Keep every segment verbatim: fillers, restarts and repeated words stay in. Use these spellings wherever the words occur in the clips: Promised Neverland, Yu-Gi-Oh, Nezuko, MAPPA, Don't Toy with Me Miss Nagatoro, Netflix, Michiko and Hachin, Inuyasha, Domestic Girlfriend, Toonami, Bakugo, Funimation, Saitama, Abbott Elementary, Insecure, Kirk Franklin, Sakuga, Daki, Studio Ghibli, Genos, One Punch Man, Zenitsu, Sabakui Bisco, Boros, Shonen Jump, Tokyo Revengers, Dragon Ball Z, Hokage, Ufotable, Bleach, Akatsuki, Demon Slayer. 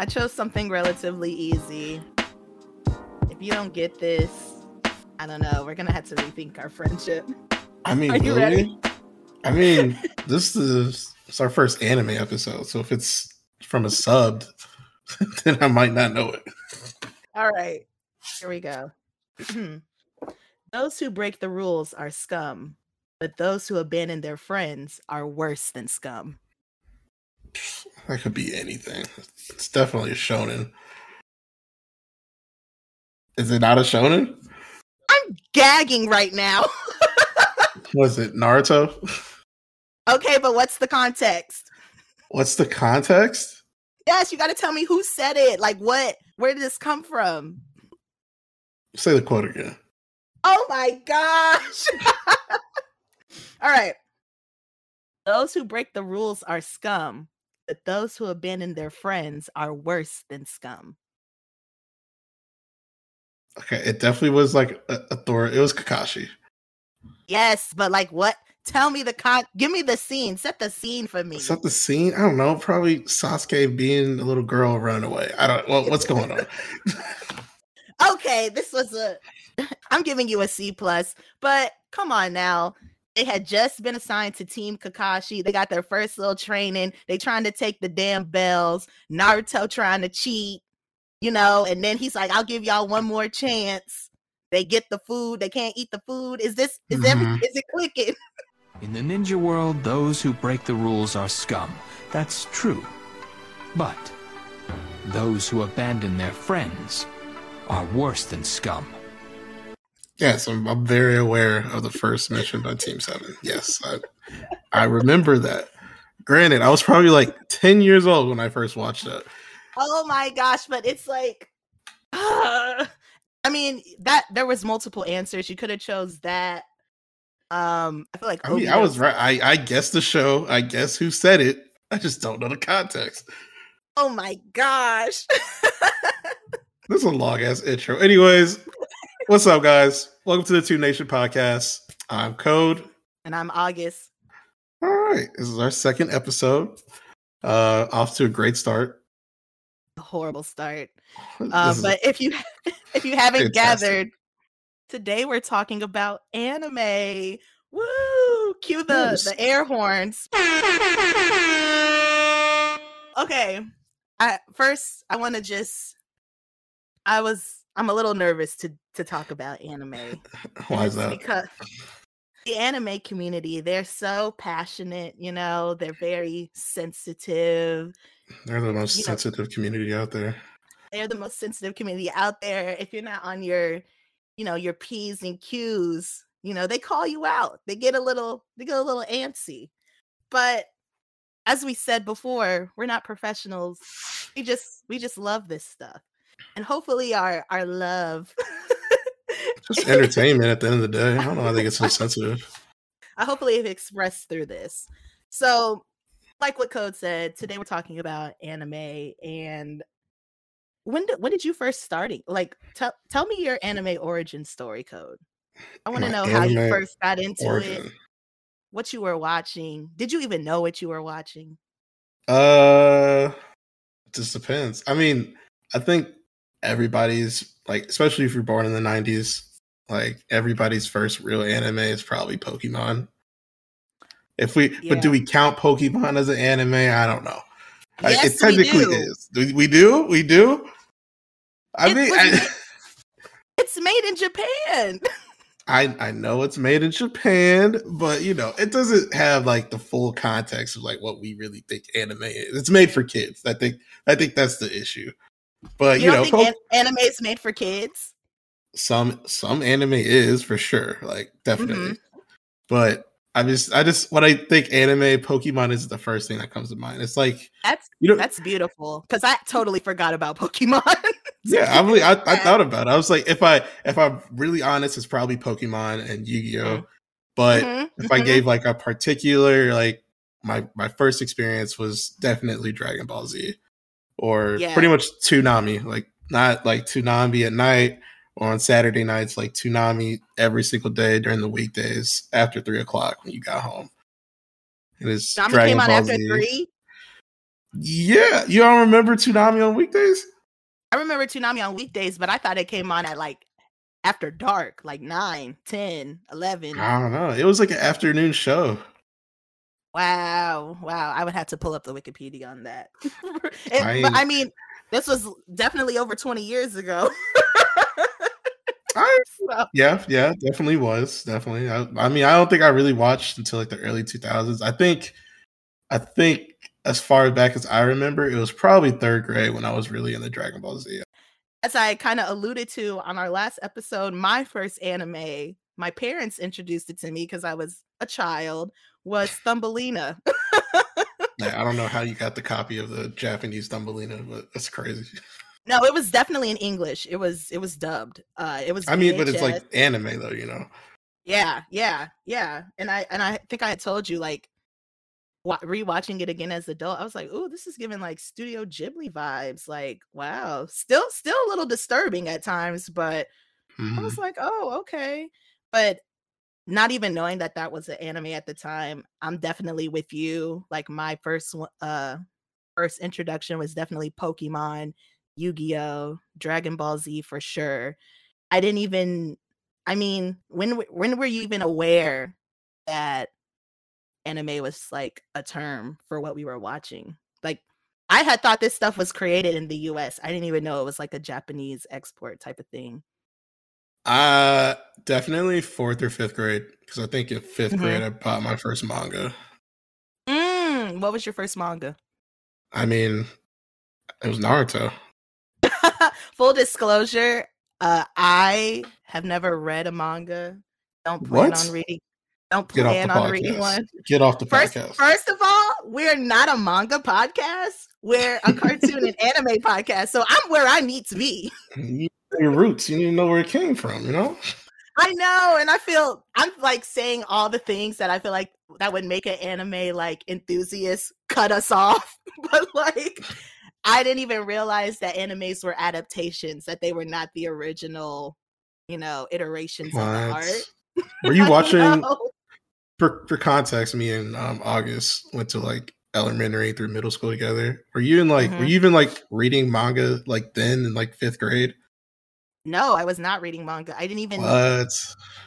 I chose something relatively easy. If you don't get this, I don't know. We're gonna have to rethink our friendship. I mean, are you really? Ready? I mean, this is it's our first anime episode, so if it's from a sub, then I might not know it. All right, here we go. Those who break the rules are scum, but those who abandon their friends are worse than scum. That could be anything. It's definitely a shonen. Is it not a shonen? I'm gagging right now. Was it Naruto? Okay, but what's the context? What's the context? Yes, you got to tell me who said it. Like, what? Where did this come from? Say the quote again. Oh my gosh. All right. Those who break the rules are scum, but those who abandon their friends are worse than scum. Okay, it definitely was like a, a Thor. It was Kakashi. Yes, but like what? Tell me the con. Give me the scene. Set the scene for me. Set the scene. I don't know. Probably Sasuke being a little girl running away. I don't. Well, what's going on? Okay, this was a. I'm giving you a C plus, but come on now. They had just been assigned to Team Kakashi. They got their first little training. They trying to take the damn bells. Naruto trying to cheat, you know. And then he's like, "I'll give y'all one more chance." They get the food. They can't eat the food. Is this? Is mm-hmm. every, Is it clicking? In the ninja world, those who break the rules are scum. That's true. But those who abandon their friends are worse than scum. Yes, I'm, I'm very aware of the first mission by Team seven. Yes, I, I remember that. Granted, I was probably like ten years old when I first watched that. Oh my gosh, but it's like... Uh, I mean, that there was multiple answers. You could have chose that. Um, I feel like I, mean, I was right. I, I guess the show. I guess who said it. I just don't know the context. Oh my gosh! This is a long ass intro. Anyways, what's up, guys? Welcome to the Two Nation Podcast. I'm Code, and I'm August. All right, this is our second episode. Uh, off to a great start. A horrible start. Uh, but if you if you haven't fantastic. gathered. Today we're talking about anime. Woo! Cue the, yes. the air horns. Okay. I first I want to just I was I'm a little nervous to to talk about anime. Why is that? Because the anime community, they're so passionate, you know, they're very sensitive. They're the most you sensitive know, community out there. They're the most sensitive community out there. If you're not on your you know, your P's and Q's, you know, they call you out. They get a little, they get a little antsy. But as we said before, we're not professionals. We just, we just love this stuff. And hopefully our, our love. Just entertainment at the end of the day. I don't know why they get so sensitive. I hopefully it expressed through this. So like what Code said, today we're talking about anime. And When did when did you first starting? Like, tell tell me your anime origin story, Code. I want to know how you first got into origin. it. What you were watching? Did you even know what you were watching? Uh, it just depends. I mean, I think everybody's like, especially if you're born in the nineties, like everybody's first real anime is probably Pokemon. If we, yeah. but do we count Pokemon as an anime? I don't know. Yes, it technically we do. is. Do we do? We do. I it mean, was, I, it's made in Japan. I I know it's made in Japan, but you know it doesn't have like the full context of like what we really think anime is. It's made for kids. I think I think that's the issue. But you, you know, think Pokemon, anime is made for kids. Some some anime is for sure, like definitely. Mm-hmm. But I just I just when I think anime, Pokemon is the first thing that comes to mind. It's like that's you know, that's beautiful because I totally forgot about Pokemon. yeah, I really I, I thought about it. I was like, if I if I'm really honest, it's probably Pokemon and Yu-Gi-Oh. Mm-hmm. But mm-hmm. if I gave like a particular like my my first experience was definitely Dragon Ball Z or yeah. pretty much Toonami. Like not like Toonami at night. On Saturday nights, like Toonami every single day during the weekdays after three o'clock when you got home. It is Toonami came on after three? Yeah. You don't remember Toonami on weekdays? I remember Toonami on weekdays, but I thought it came on at like after dark, like nine, ten, eleven. I don't know. It was like an afternoon show. Wow. Wow. I would have to pull up the Wikipedia on that. it, I, but, I mean, this was definitely over twenty years ago. I, so. Yeah. Yeah. Definitely was. Definitely. I, I mean, I don't think I really watched until like the early two thousands. I think, I think as far back as I remember, it was probably third grade when I was really into Dragon Ball Z. As I kind of alluded to on our last episode, my first anime, my parents introduced it to me because I was a child, was Thumbelina. I don't know how you got the copy of the Japanese Thumbelina, but that's crazy. No, it was definitely in English. It was it was dubbed. Uh, it was. I mean, V H S. But it's like anime, though, you know. Yeah, yeah, yeah. And I and I think I had told you, like, wa- rewatching it again as an adult, I was like, "Ooh, this is giving like Studio Ghibli vibes." Like, wow, still still a little disturbing at times, but mm-hmm. I was like, "Oh, okay." But not even knowing that that was an anime at the time, I'm definitely with you. Like, my first uh first introduction was definitely Pokemon, Yu-Gi-Oh, Dragon Ball Z for sure. I didn't even, I mean, when when were you even aware that anime was like a term for what we were watching? Like, I had thought this stuff was created in the U S. I didn't even know it was like a Japanese export type of thing. Uh, definitely fourth or fifth grade, because I think in fifth mm-hmm. grade I bought my first manga. Mm, what was your first manga? I mean, it was Naruto. Full disclosure, uh, I have never read a manga. Don't plan what? on reading. Don't plan on podcast. reading one. Get off the first, podcast. First of all, we're not a manga podcast. We're a cartoon and anime podcast. So I'm where I need to be. You know your roots. You need to know where it came from. You know. I know, and I feel I'm like saying all the things that I feel like that would make an anime like enthusiast cut us off, but like. I didn't even realize that animes were adaptations, that they were not the original, you know, iterations what? of the art. Were you watching, for, for context, me and um, August went to like elementary through middle school together. Were you in like, mm-hmm. were you even like reading manga like then in like fifth grade? No, I was not reading manga. I didn't even. What?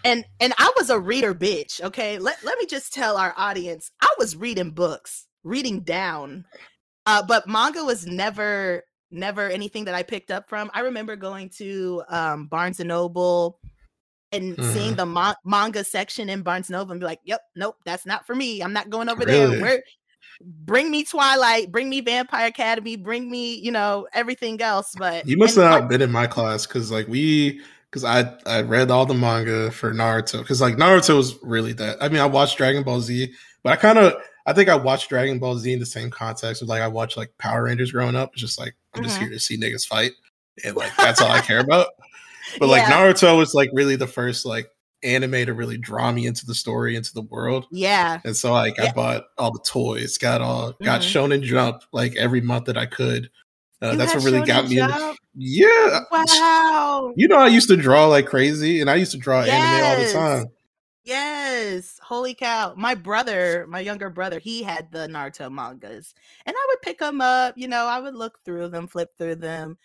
And and I was a reader bitch, okay? Let, let me just tell our audience, I was reading books, reading down. Uh, but manga was never, never anything that I picked up from. I remember going to um, Barnes and Noble and mm. seeing the mo- manga section in Barnes and Noble and be like, "Yep, nope, that's not for me. I'm not going over really? there. We're, bring me Twilight, bring me Vampire Academy, bring me, you know, everything else." But you must have not been in my class because, like, we, because I, I read all the manga for Naruto because, like, Naruto was really that. I mean, I watched Dragon Ball Z, but I kind of. I think I watched Dragon Ball Z in the same context of like I watched like Power Rangers growing up. It's just like I'm just mm-hmm. here to see niggas fight, and like that's all I care about. But yeah. like Naruto was like really the first like anime to really draw me into the story, into the world. Yeah. And so like yeah. I bought all the toys, got all got mm-hmm. Shonen Jump like every month that I could. Uh, that's what really Shonen got me. Jump? In the, yeah. Wow. You know I used to draw like crazy, and I used to draw yes. anime all the time. Yes, holy cow. My brother, my younger brother, he had the Naruto mangas. And I would pick them up, you know, I would look through them, flip through them.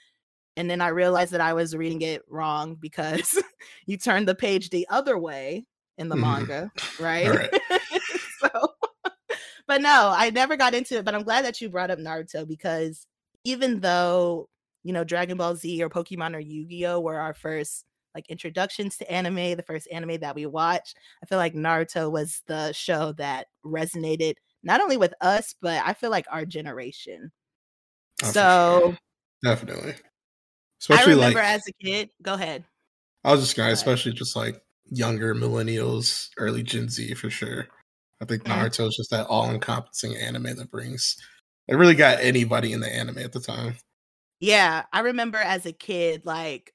And then I realized that I was reading it wrong because you turn the page the other way in the mm. manga, right? All right. so, but no, I never got into it. But I'm glad that you brought up Naruto because even though, you know, Dragon Ball Z or Pokemon or Yu-Gi-Oh were our first like introductions to anime, the first anime that we watched, I feel like Naruto was the show that resonated not only with us, but I feel like our generation. Oh, so sure. Definitely. Especially I remember like, as a kid. Go ahead. I was just gonna, especially just like younger millennials, early Gen Z for sure. I think mm-hmm. Naruto is just that all-encompassing anime that brings. It really got anybody in the anime at the time. Yeah, I remember as a kid, like.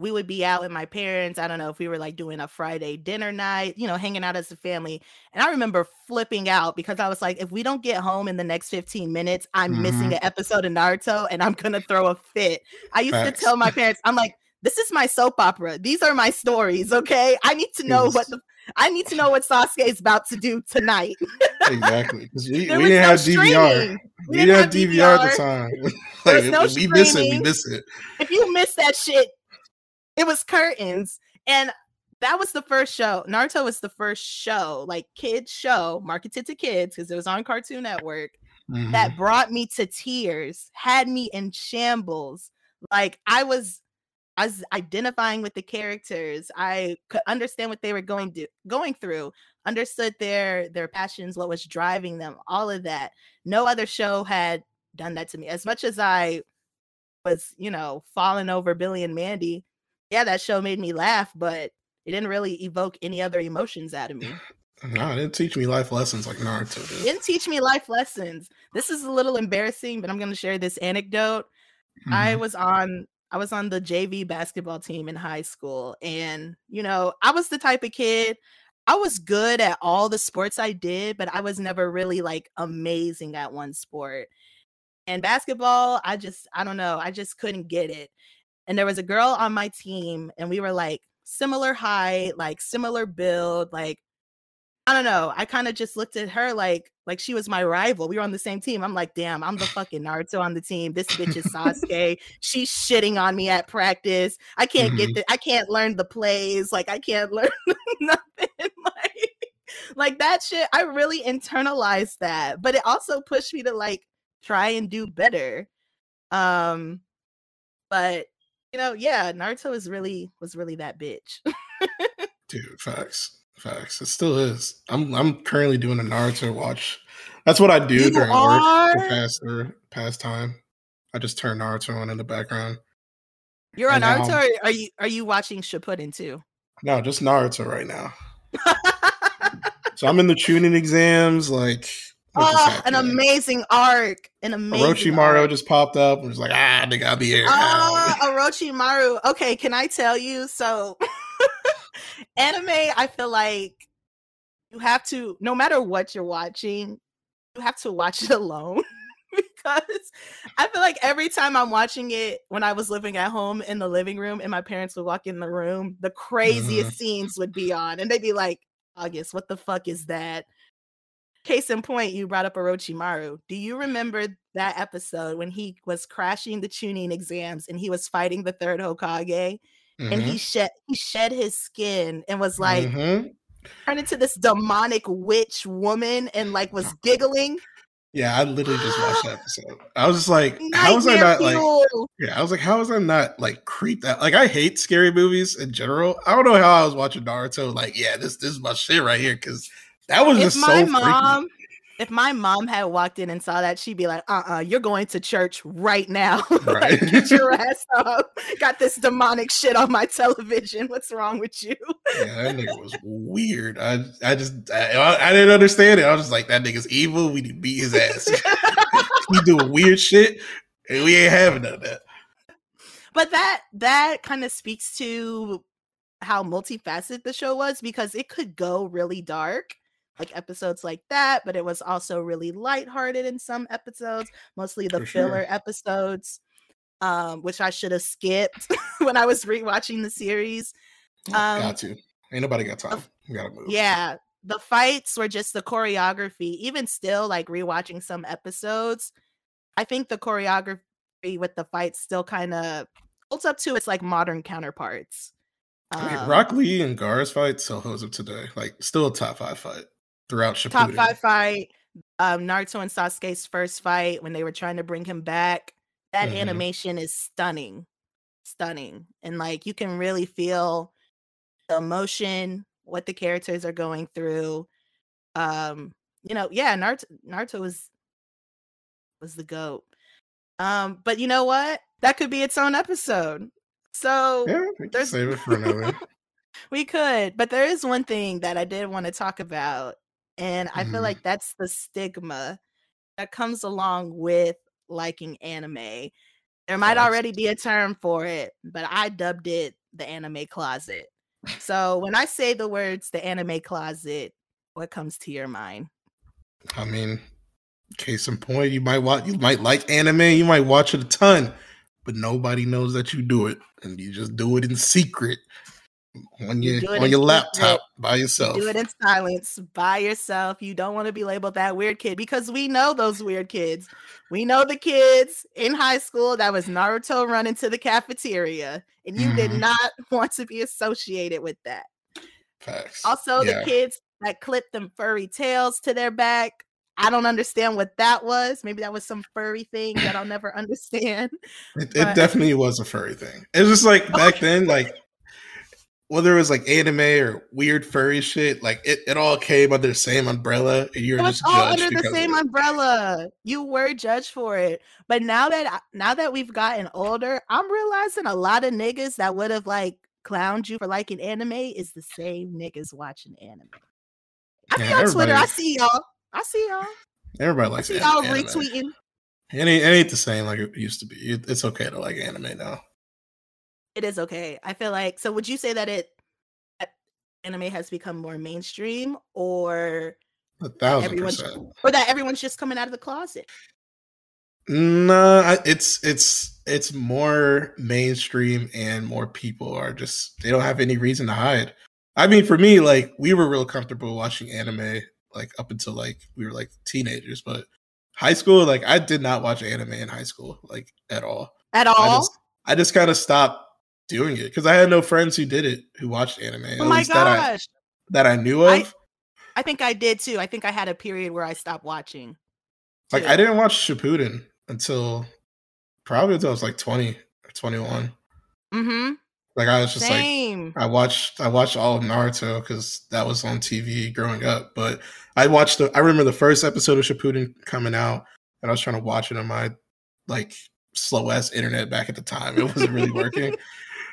We would be out with my parents. I don't know if we were like doing a Friday dinner night, you know, hanging out as a family. And I remember flipping out because I was like, if we don't get home in the next fifteen minutes, I'm mm-hmm. missing an episode of Naruto and I'm going to throw a fit. I used Facts. to tell my parents, I'm like, this is my soap opera. These are my stories, okay? I need to know what the, I need to know what Sasuke is about to do tonight. Exactly. We, we didn't no have streaming. D V R. We, we didn't have D V R at the time. Like, no if we miss it, we miss it. If you miss that shit, it was curtains. And that was the first show. Naruto was the first show, like kids show, marketed to kids because it was on Cartoon Network, mm-hmm. that brought me to tears, had me in shambles. Like I was... I was identifying with the characters. I could understand what they were going do, going through, understood their their passions, what was driving them, all of that. No other show had done that to me. As much as I was, you know, falling over Billy and Mandy, yeah, that show made me laugh, but it didn't really evoke any other emotions out of me. No, it didn't teach me life lessons like Naruto did. It didn't teach me life lessons. This is a little embarrassing, but I'm going to share this anecdote. Mm. I was on... I was on the J V basketball team in high school. And, you know, I was the type of kid, I was good at all the sports I did, but I was never really like amazing at one sport. And basketball, I just, I don't know, I just couldn't get it. And there was a girl on my team and we were like similar height, like similar build, like, I don't know. I kind of just looked at her like, like she was my rival. We were on the same team. I'm like, damn, I'm the fucking Naruto on the team. This bitch is Sasuke. She's shitting on me at practice. I can't mm-hmm. get the, I can't learn the plays. Like I can't learn nothing. Like, like that shit. I really internalized that, but it also pushed me to like try and do better. Um, but you know, yeah, Naruto is really, was really that bitch. Dude, facts. Facts. It still is. I'm I'm currently doing a Naruto watch. That's what I do you during are... work for past, or past time. I just turn Naruto on in the background. You're and on Naruto now, or are you are you watching Shippuden too? No, just Naruto right now. So I'm in the Chunin exams, like oh, an amazing arc. An amazing Orochimaru arc. Just popped up and was like, ah, they gotta be here. Oh, Orochimaru. Okay, can I tell you? So anime, I feel like you have to, no matter what you're watching, you have to watch it alone because I feel like every time I'm watching it, when I was living at home in the living room and my parents would walk in the room, the craziest mm-hmm. scenes would be on and they'd be like, August, what the fuck is that? Case in point, you brought up Orochimaru. Do you remember that episode when he was crashing the Chunin exams and he was fighting the third Hokage? Mm-hmm. And he shed he shed his skin and was like mm-hmm. turned into this demonic witch woman and like was giggling. Yeah, I literally just watched that episode. I was just like, Nightmare how was I not fuel. like? Yeah, I was like, how was I not like creeped out? Like, I hate scary movies in general. I don't know how I was watching Naruto. Like, yeah, this this is my shit right here because that was if just my so mom. Freaky. If my mom had walked in and saw that, she'd be like, uh-uh, you're going to church right now. Right. Like, get your ass up. Got this demonic shit on my television. What's wrong with you? Yeah, that nigga was weird. I I just, I, I didn't understand it. I was just like, that nigga's evil. We need to beat his ass. He doing weird shit, and we ain't having none of that. But that, that kind of speaks to how multifaceted the show was because it could go really dark. Like episodes like that, but it was also really lighthearted in some episodes, mostly the For filler sure. episodes, um, which I should have skipped when I was rewatching the series. Um, got to. Ain't nobody got time. You gotta move. Yeah. The fights were just the choreography. Even still, like rewatching some episodes, I think the choreography with the fights still kind of holds up to its like modern counterparts. Um, I mean, Rock Lee and Gaara's fight still holds up today. Like, still a top five fight. Throughout Shippuden. Top five fight, um, Naruto and Sasuke's first fight when they were trying to bring him back. That mm-hmm. animation is stunning, stunning, and like you can really feel the emotion, what the characters are going through. Um, you know, yeah, Naruto, Naruto was was the GOAT. Um, but you know what? That could be its own episode. So yeah, we can save it for another. We could, but there is one thing that I did want to talk about. And I mm. feel like that's the stigma that comes along with liking anime. There might already be a term for it, but I dubbed it the anime closet. So when I say the words, the anime closet, what comes to your mind? I mean, case in point, you might watch, you might like anime, you might watch it a ton, but nobody knows that you do it, and you just do it in secret on your you on your laptop by yourself. You do it in silence by yourself. You don't want to be labeled that weird kid, because we know those weird kids. We know the kids in high school that was Naruto running to the cafeteria, and you mm. did not want to be associated with that. Facts. Also, yeah. the kids that clipped them furry tails to their back. I don't understand what that was. Maybe that was some furry thing that I'll never understand. It, it definitely was a furry thing. It was just like back okay. then, like whether it was like anime or weird furry shit, like it, it all came under the same umbrella. And you're it was just all judged under the same umbrella. You were judged for it. But now that now that we've gotten older, I'm realizing a lot of niggas that would have like clowned you for liking anime is the same niggas watching anime. I yeah, be on Twitter. I see y'all. I see y'all. Everybody likes anime. Y'all retweeting. It ain't, it ain't the same like it used to be. It, it's okay to like anime now. It is okay. I feel like, so would you say that it that anime has become more mainstream, or a thousand percent, or that everyone's just coming out of the closet? Nah, it's it's it's more mainstream, and more people are just, they don't have any reason to hide. I mean, for me, like we were real comfortable watching anime. Like up until like we were like teenagers, but high school, like I did not watch anime in high school, like at all. At all? I just, I just kind of stopped doing it because I had no friends who did it, who watched anime. Oh at my least gosh. That I, that I knew of. I, I think I did too. I think I had a period where I stopped watching. Like too. I didn't watch Shippuden until probably until I was like twenty or twenty-one. Mm-hmm. Like I was just Same. like I watched I watched all of Naruto because that was on T V growing up. But I watched the I remember the first episode of Shippuden coming out, and I was trying to watch it on my like slow ass internet back at the time. It wasn't really working.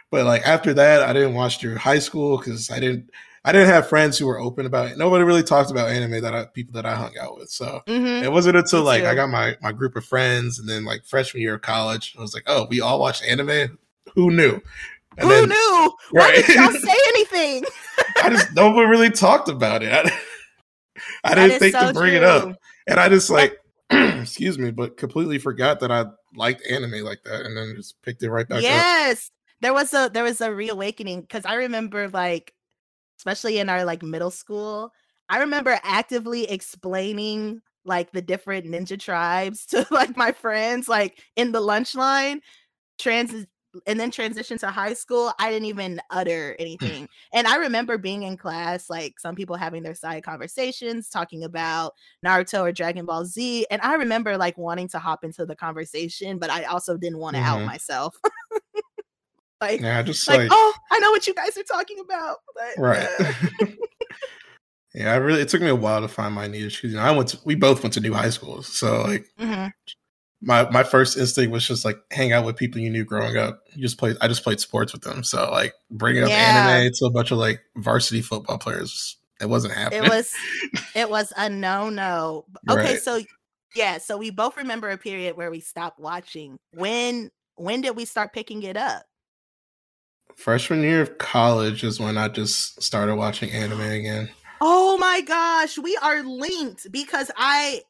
But like after that, I didn't watch through high school because I didn't I didn't have friends who were open about it. Nobody really talked about anime that I, people that I hung out with. So mm-hmm. it wasn't until Me like too. I got my my group of friends, and then like freshman year of college, I was like, oh, we all watched anime. Who knew? And Who then, knew? Right. Why did y'all say anything? I just no one really talked about it. I, I didn't think so to bring true. it up, and I just like excuse me, but completely forgot that I liked anime like that, and then just picked it right back yes. up. Yes, there was a there was a reawakening, because I remember like, especially in our like middle school, I remember actively explaining like the different ninja tribes to like my friends, like in the lunch line. Trans. And then transition to high school, I didn't even utter anything. And I remember being in class, like some people having their side conversations, talking about Naruto or Dragon Ball Z. And I remember like wanting to hop into the conversation, but I also didn't want to mm-hmm. out myself. like, yeah, just like, like, oh, I know what you guys are talking about. But, right. Uh. yeah, I really, it took me a while to find my niche. You know, I went to, we both went to new high schools. So like, mm-hmm. My my first instinct was just like hang out with people you knew growing up. You just played. I just played sports with them. So like bringing up yeah. anime to a bunch of like varsity football players, it wasn't happening. It was it was a no no. Okay, right. so yeah, so we both remember a period where we stopped watching. When when did we start picking it up? Freshman year of college is when I just started watching anime again. Oh my gosh, we are linked because I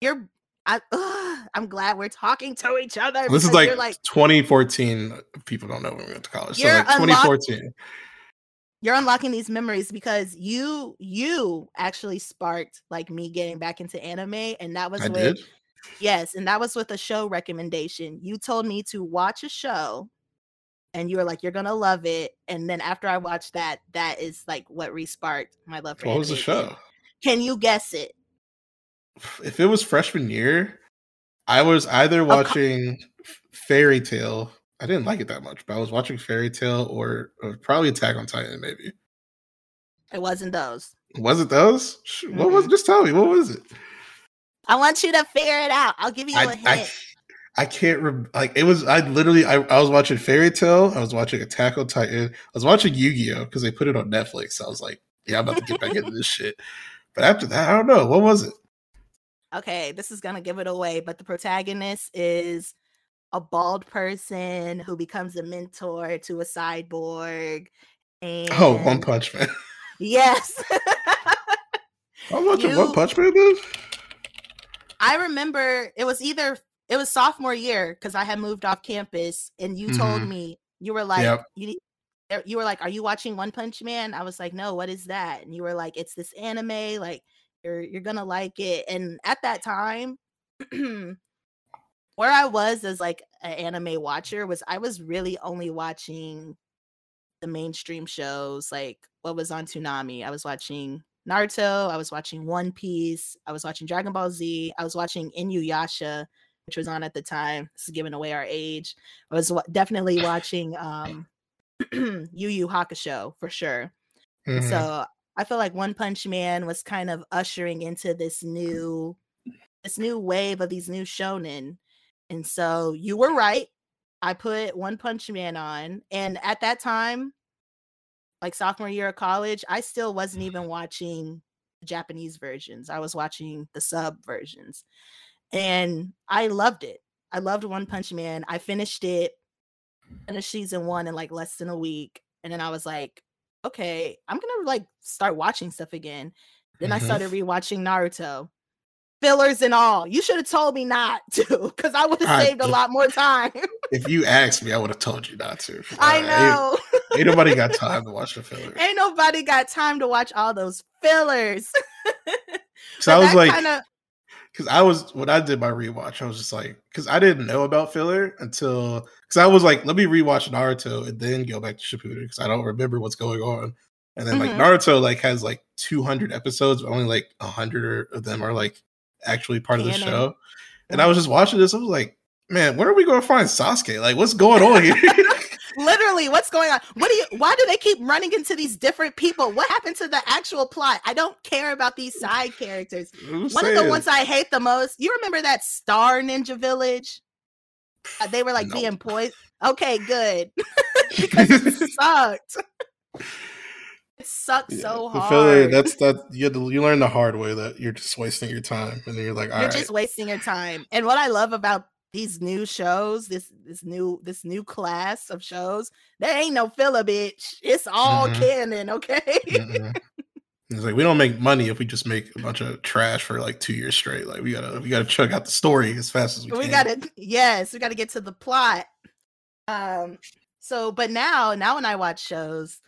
you're. I, ugh, I'm glad we're talking to each other. This is like, like twenty fourteen. People don't know when we went to college. So like twenty fourteen. Unlock- you're unlocking these memories because you you actually sparked like me getting back into anime, and that was I with did? yes, and that was with a show recommendation. You told me to watch a show, and you were like, "You're gonna love it." And then after I watched that, that is like what re-sparked my love for. What anime. was the show? Can you guess it? If it was freshman year, I was either watching oh, Fairy Tail. I didn't like it that much, but I was watching Fairy Tail or, or probably Attack on Titan, maybe. It wasn't those. Was it those? Mm-hmm. What was? Just tell me. What was it? I want you to figure it out. I'll give you I, a hint. I, I can't remember. Like it was. I literally. I, I was watching Fairy Tail. I was watching Attack on Titan. I was watching Yu-Gi-Oh because they put it on Netflix. So I was like, yeah, I'm about to get back into this shit. But after that, I don't know. What was it? Okay, this is going to give it away, but the protagonist is a bald person who becomes a mentor to a cyborg. And... Oh, One Punch Man. Yes. I'm watching you... One Punch Man, dude. I remember it was either it was sophomore year because I had moved off campus, and you mm-hmm. told me, you were like, yep. you you were like, are you watching One Punch Man? I was like, no, what is that? And you were like, it's this anime, like you're you're gonna like it. And at that time, where I was as like an anime watcher was I was really only watching the mainstream shows, like what was on Toonami. I was watching Naruto, I was watching One Piece, I was watching Dragon Ball Z, I was watching Inuyasha, which was on at the time. This is giving away our age. I was w- definitely watching um, Yu Yu Hakusho for sure. Mm-hmm. So I feel like One Punch Man was kind of ushering into this new, this new wave of these new shonen. And so you were right. I put One Punch Man on. And at that time, like sophomore year of college, I still wasn't even watching the Japanese versions. I was watching the sub versions. And I loved it. I loved One Punch Man. I finished it, finished season one in like less than a week. And then I was like, okay, I'm going to like start watching stuff again. Then mm-hmm. I started rewatching Naruto. Fillers and all. You should have told me not to, because I would have saved a lot more time. If you asked me, I would have told you not to. I uh, know. Ain't, ain't nobody got time to watch the fillers. Ain't nobody got time to watch all those fillers. So I was like... Kinda, Because I was, when I did my rewatch, I was just like, because I didn't know about filler until, because I was like, let me rewatch Naruto and then go back to Shippuden, because I don't remember what's going on. And then mm-hmm. like Naruto like has like two hundred episodes, but only like one hundred of them are like actually part Canon. of the show. And I was just watching this. I was like, man, where are we going to find Sasuke? Like, what's going on here? Literally, what's going on? What do you? Why do they keep running into these different people? What happened to the actual plot? I don't care about these side characters. I'm One saying. of the ones I hate the most. You remember that Star Ninja Village? Uh, they were like nope. being poisoned. Okay, good. Because it sucked. It sucked yeah, so hard. Failure, that's that. You, to, you learn the hard way that you're just wasting your time, and then you're like, all you're right. just wasting your time. And what I love about these new shows, this this new this new class of shows, there ain't no filler, bitch. It's all mm-hmm. canon, okay? mm-hmm. It's like we don't make money if we just make a bunch of trash for like two years straight. Like we gotta we gotta chug out the story as fast as we, we can. We gotta yes, we gotta get to the plot. Um. So, but now now when I watch shows,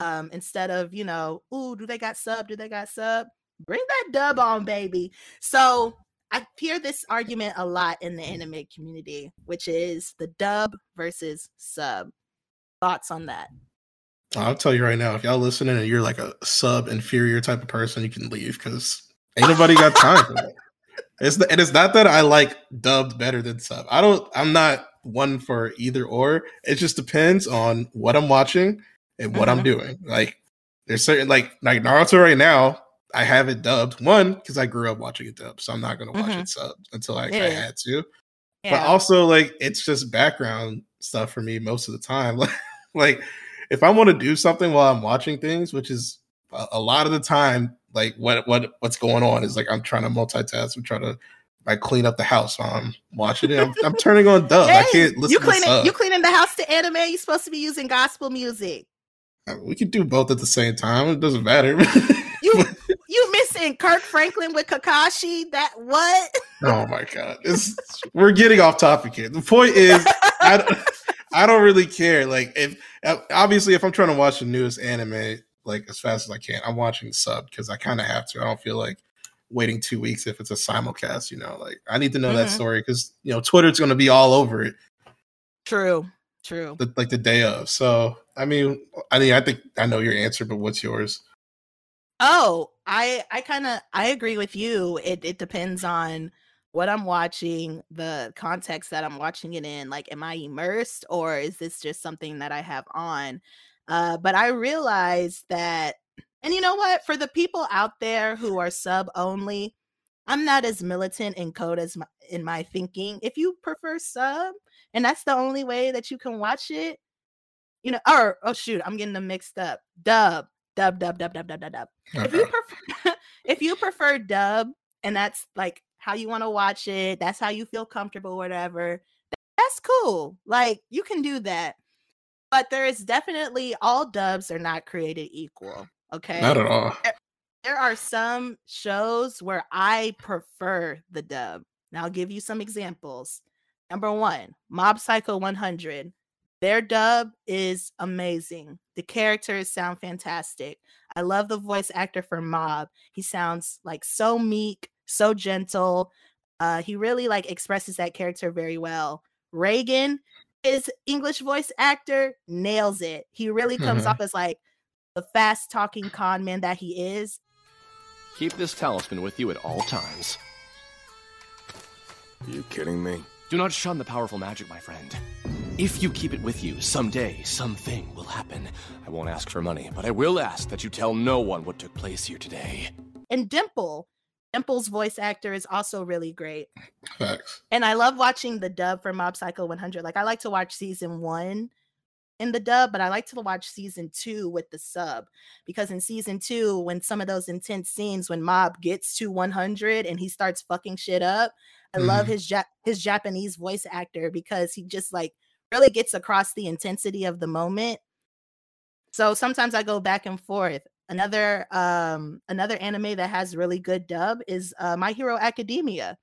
um, instead of you know, ooh, do they got sub? Do they got sub? Bring that dub on, baby. So. I hear this argument a lot in the anime community, which is the dub versus sub. Thoughts on that? I'll tell you right now, if y'all listening and you're like a sub inferior type of person, you can leave because ain't nobody got time for that. It's the, and it's not that I like dubbed better than sub. I don't. I'm not one for either or. It just depends on what I'm watching and what mm-hmm. I'm doing. Like there's certain like like Naruto right now. I have it dubbed, one, because I grew up watching it dubbed, so I'm not going to watch mm-hmm. it subbed until I, yeah. I had to. Yeah. But also, like, it's just background stuff for me most of the time. Like, if I want to do something while I'm watching things, which is a, a lot of the time, like, what what what's going on is, like, I'm trying to multitask. I'm trying to, like, clean up the house while I'm watching it. I'm, I'm turning on dub. Hey, I can't listen you cleaning, to sub. You cleaning the house to anime? You're supposed to be using gospel music. I mean, we can do both at the same time. It doesn't matter. you... You missing Kirk Franklin with Kakashi? That what? Oh my god! It's, we're getting off topic here. The point is, I don't, I don't really care. Like, if obviously, if I'm trying to watch the newest anime like as fast as I can, I'm watching sub because I kind of have to. I don't feel like waiting two weeks if it's a simulcast. You know, like I need to know mm-hmm. that story because you know Twitter's going to be all over it. True. True. The, like the day of. So I mean, I mean, I think I know your answer, but what's yours? Oh, I I kind of I agree with you. It it depends on what I'm watching, the context that I'm watching it in. Like, am I immersed or is this just something that I have on? Uh, but I realized that, and you know what? For the people out there who are sub only, I'm not as militant in code as my, in my thinking. If you prefer sub, and that's the only way that you can watch it, you know. Or oh shoot, I'm getting them mixed up. Dub. Dub, dub, dub, dub, dub, dub, dub. Okay. If you prefer, if you prefer dub, and that's like how you want to watch it, that's how you feel comfortable, whatever. That's cool. Like you can do that, but there is definitely all dubs are not created equal. Okay, not at all. There, there are some shows where I prefer the dub. And I'll give you some examples. Number one, Mob Psycho one hundred. Their dub is amazing. The characters sound fantastic. I love the voice actor for Mob. He sounds like so meek, so gentle. Uh, he really like expresses that character very well. Reagan, his English voice actor, nails it. He really comes mm-hmm. off as like the fast-talking con man that he is. Keep this talisman with you at all times. Are you kidding me? Do not shun the powerful magic, my friend. If you keep it with you, someday, something will happen. I won't ask for money, but I will ask that you tell no one what took place here today. And Dimple. Dimple's voice actor is also really great. Facts. And I love watching the dub for Mob Psycho one hundred. Like, I like to watch season one in the dub, but I like to watch season two with the sub. Because in season two, when some of those intense scenes when Mob gets to one hundred and he starts fucking shit up, I mm. love his ja- his Japanese voice actor because he just, like, really gets across the intensity of the moment. So sometimes I go back and forth. Another um, another anime that has really good dub is uh, My Hero Academia.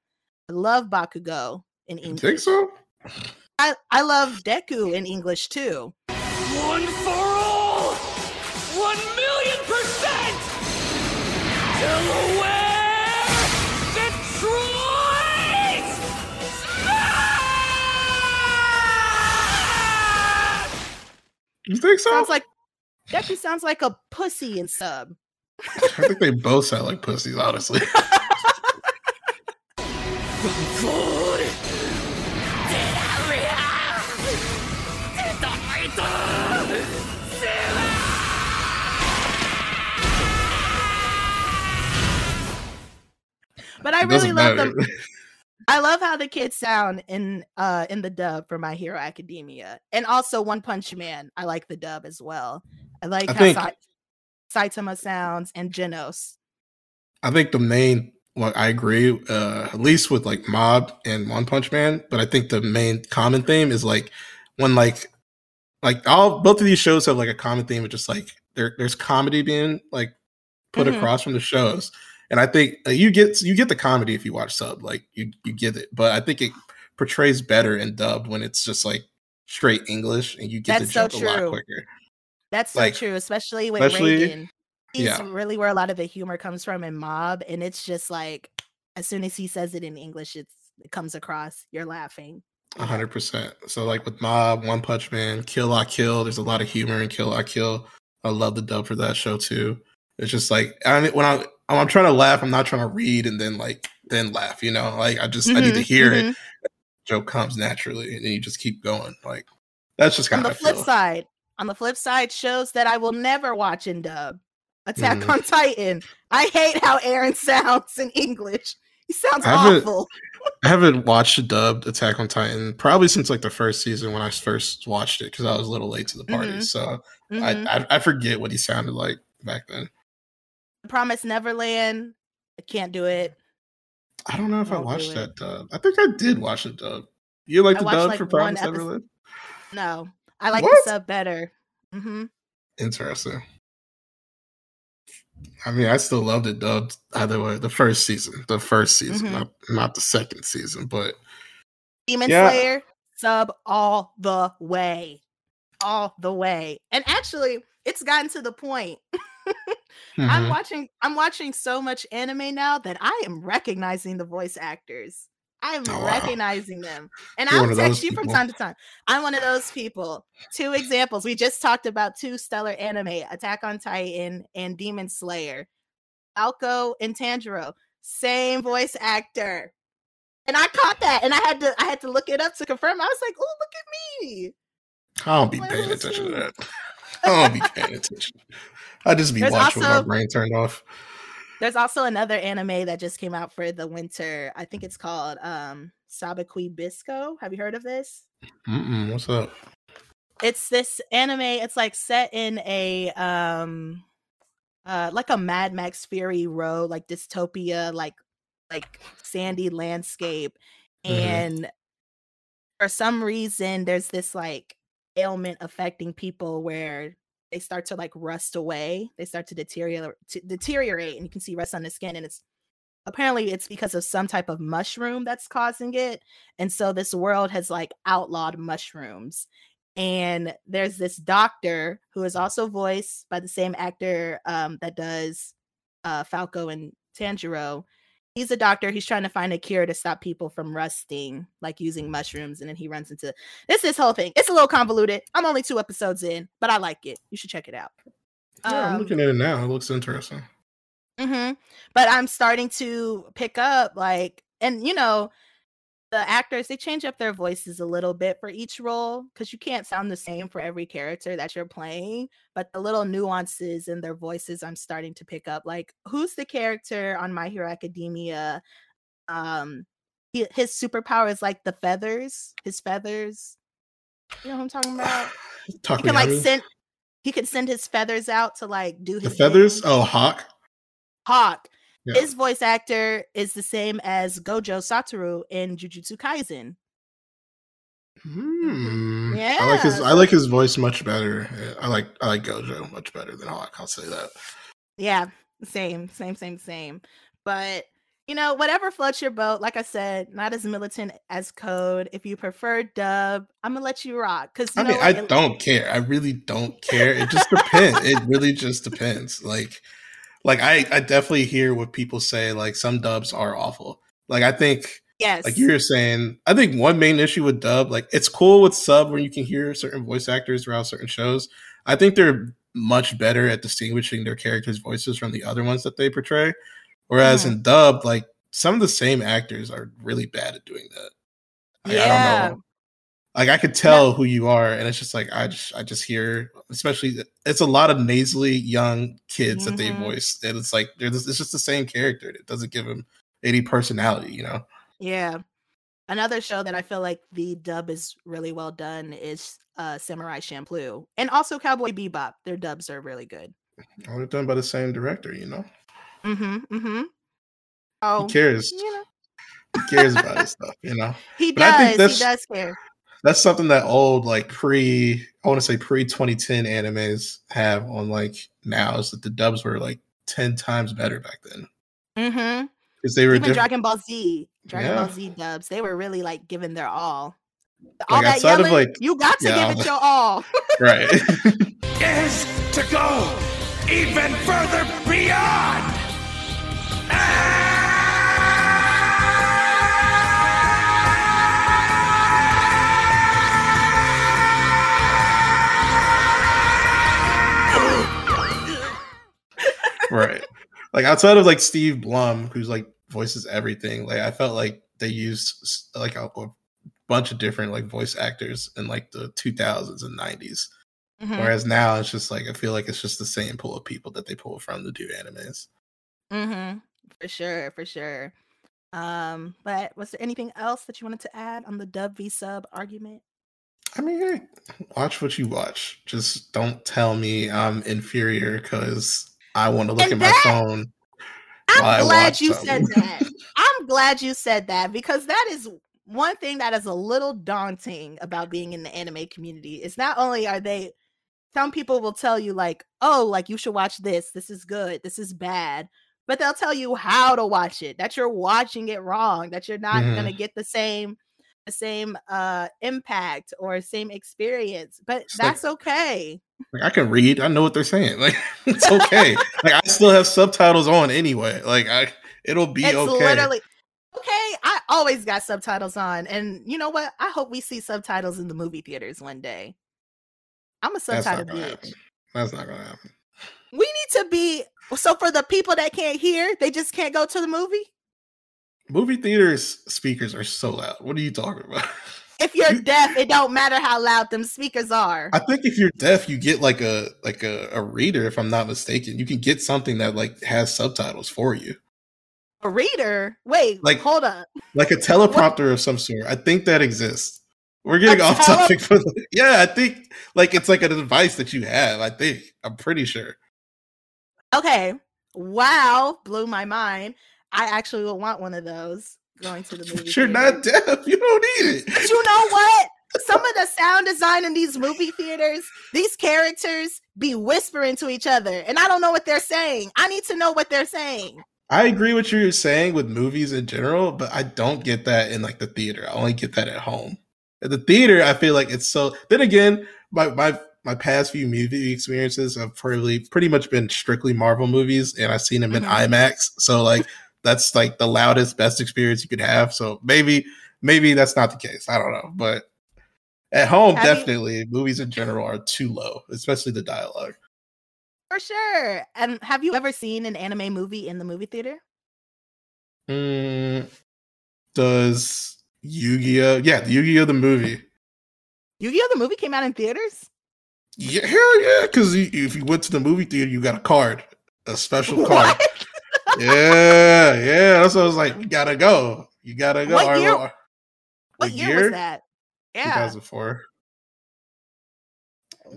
I love Bakugo in English. You think so? I, I love Deku in English too. One for all! One million percent! Delaware! Detroit! Smash! You think so? Sounds like Deku sounds like a pussy in sub. I think they both sound like pussies, honestly. But I really love matter. them. I love how the kids sound in uh, in the dub for My Hero Academia. And also One Punch Man. I like the dub as well. I like I how think, Sa- Saitama sounds and Genos. I think the main, well, I agree, uh, at least with like Mob and One Punch Man, but I think the main common theme is like when like, like all, both of these shows have like a common theme of just like there, there's comedy being like put mm-hmm. across from the shows. And I think uh, you get, you get the comedy if you watch sub, like you, you get it, but I think it portrays better in dubbed when it's just like straight English and you get That's the jump so a lot quicker. That's so like, true, especially with especially, Reagan. He's yeah. really where a lot of the humor comes from in Mob, and it's just like as soon as he says it in English, it's, it comes across. You're laughing. A hundred percent. So like with Mob, One Punch Man, Kill La Kill. There's a lot of humor in Kill La Kill. I love the dub for that show too. It's just like I mean, when I I'm, I'm trying to laugh, I'm not trying to read and then like then laugh. You know, like I just mm-hmm, I need to hear mm-hmm. it. The joke comes naturally, and then you just keep going. Like that's just kind of the flip feel. side. On the flip side, shows that I will never watch in dub. Attack mm. on Titan. I hate how Eren sounds in English. He sounds I awful. I haven't watched a dubbed Attack on Titan probably since like the first season when I first watched it because I was a little late to the party. Mm-hmm. So mm-hmm. I, I I forget what he sounded like back then. Promised Neverland. I can't do it. I don't know if I, I watched that dub. I think I did watch a dub. You like I the watched, dub like, for Promised episode. Neverland? No. I like what? the sub better. Mm-hmm. Interesting. I mean, I still loved it dubbed either way. The first season, the first season, mm-hmm. not, not the second season, but Demon yeah. Slayer sub all the way, all the way. And actually, it's gotten to the point. mm-hmm. I'm watching. I'm watching so much anime now that I am recognizing the voice actors. I'm oh, recognizing wow. them. And You're I'll text you people. from time to time. I'm one of those people. Two examples. We just talked about two stellar anime, Attack on Titan and Demon Slayer. Alco and Tanjiro, same voice actor. And I caught that and I had to I had to look it up to confirm. I was like, oh, look at me. I don't be what paying attention me? to that. I don't be paying attention. I just be There's watching also- with my brain turned off. There's also another anime that just came out for the winter. I think it's called um, Sabakui Bisco. Have you heard of this? Mm-mm, what's up? It's this anime. It's like set in a um, uh, like a Mad Max Fury Road, like dystopia, like like sandy landscape. Mm-hmm. And for some reason, there's this like ailment affecting people where they start to like rust away. They start to deteriorate, to deteriorate, and you can see rust on the skin. And it's apparently it's because of some type of mushroom that's causing it. And so this world has like outlawed mushrooms. And there's this doctor who is also voiced by the same actor um, that does uh, Falco and Tanjiro. He's a doctor. He's trying to find a cure to stop people from rusting, like using mushrooms. And then he runs into this, this whole thing. It's a little convoluted. I'm only two episodes in, but I like it. You should check it out. Yeah, um, I'm looking at it now. It looks interesting. Mm-hmm. But I'm starting to pick up, like, and you know, the actors, they change up their voices a little bit for each role because you can't sound the same for every character that you're playing. But the little nuances in their voices, I'm starting to pick up. Like, who's the character on My Hero Academia? Um, he, his superpower is like the feathers, his feathers. You know what I'm talking about? Talk he can like send. He can send his feathers out to like do his the feathers. Thing. Oh, Hawk. Hawk. Yeah. His voice actor is the same as Gojo Satoru in Jujutsu Kaisen. Hmm. Yeah, I like his. I like his voice much better. I like. I like Gojo much better than Hawk. I'll say that. Yeah. Same. Same. Same. Same. But you know, whatever floats your boat. Like I said, not as militant as Code. If you prefer dub, I'm gonna let you rock. Cause you I know mean, what? I don't care. I really don't care. It just depends. It really just depends. Like. Like, I, I definitely hear what people say, like, some dubs are awful. Like, I think, yes. like you were saying, I think one main issue with dub, like, it's cool with sub when you can hear certain voice actors around certain shows. I think they're much better at distinguishing their characters' voices from the other ones that they portray. Whereas mm. in dub, like, some of the same actors are really bad at doing that. Like, yeah. I don't know. Like, I could tell no. who you are, and it's just like, I just I just hear, especially, it's a lot of nasally young kids mm-hmm. that they voice, and it's like, they're just, it's just the same character. It doesn't give them any personality, you know? Yeah. Another show that I feel like the dub is really well done is uh, Samurai Champloo, and also Cowboy Bebop. Their dubs are really good. All done by the same director, you know? Mm-hmm, mm-hmm. Oh, he cares. You know. He cares about his stuff, you know? He but does, I think that's, he does care. That's something that old, like pre, I want to say pre twenty ten animes have on like now is that the dubs were like ten times better back then. Mm-hmm. Because they were even diff- Dragon Ball Z, Dragon yeah. Ball Z dubs, they were really like giving their all. All like, that yelling, of, like, you got to yeah, give it your all. Right. Is to go even further beyond. Ah! Right. Like outside of like Steve Blum, who's like voices everything, like I felt like they used like a, a bunch of different like voice actors in like the two thousands and nineties. Mm-hmm. Whereas now it's just like, I feel like it's just the same pool of people that they pull from to do animes. Mm-hmm. For sure. For sure. Um, but was there anything else that you wanted to add on the dub v sub argument? I mean, hey, watch what you watch. Just don't tell me I'm inferior because I want to look and at that, my phone. I'm glad you something. said that. I'm glad you said that because that is one thing that is a little daunting about being in the anime community. It's not only are they, some people will tell you like, oh, like you should watch this. This is good. This is bad. But they'll tell you how to watch it, that you're watching it wrong, that you're not mm. going to get the same the same uh, impact or same experience. But it's that's like- okay. Like I can read, I know what they're saying. Like it's okay. Like I still have subtitles on anyway. Like I, it'll be it's okay. Literally okay. I always got subtitles on, and you know what? I hope we see subtitles in the movie theaters one day. I'm a subtitle That's bitch. Happen. That's not gonna happen. We need to be so for the people that can't hear, they just can't go to the movie. Movie theaters speakers are so loud. What are you talking about? If you're deaf, it don't matter how loud them speakers are. I think if you're deaf, you get like a like a, a reader, if I'm not mistaken. You can get something that like has subtitles for you. A reader? Wait, like, hold up. Like a teleprompter what? Of some sort. I think that exists. We're getting a off tele- topic for the, yeah, I think like it's like a device that you have, I think. I'm pretty sure. Okay. Wow, blew my mind. I actually will want one of those. Going to the movie You're theater. Not deaf. You don't need it. But you know what? Some of the sound design in these movie theaters, these characters be whispering to each other. And I don't know what they're saying. I need to know what they're saying. I agree with what you're saying with movies in general, but I don't get that in like the theater. I only get that at home. At the theater, I feel like it's so. Then again, my my my past few movie experiences have probably pretty much been strictly Marvel movies, and I've seen them in mm-hmm. IMAX. So like that's like the loudest, best experience you could have. So maybe maybe that's not the case. I don't know, but at home, have definitely you- movies in general are too low, especially the dialogue. For sure. And have you ever seen an anime movie in the movie theater? Mm, does Yu-Gi-Oh? Yeah, the Yu-Gi-Oh the movie. Yu-Gi-Oh the movie came out in theaters? Yeah, hell yeah. Because if you went to the movie theater, you got a card, a special card. yeah, yeah. That's what I was like. You gotta go. You gotta go. What year, what what year, year was that? Yeah, two thousand four.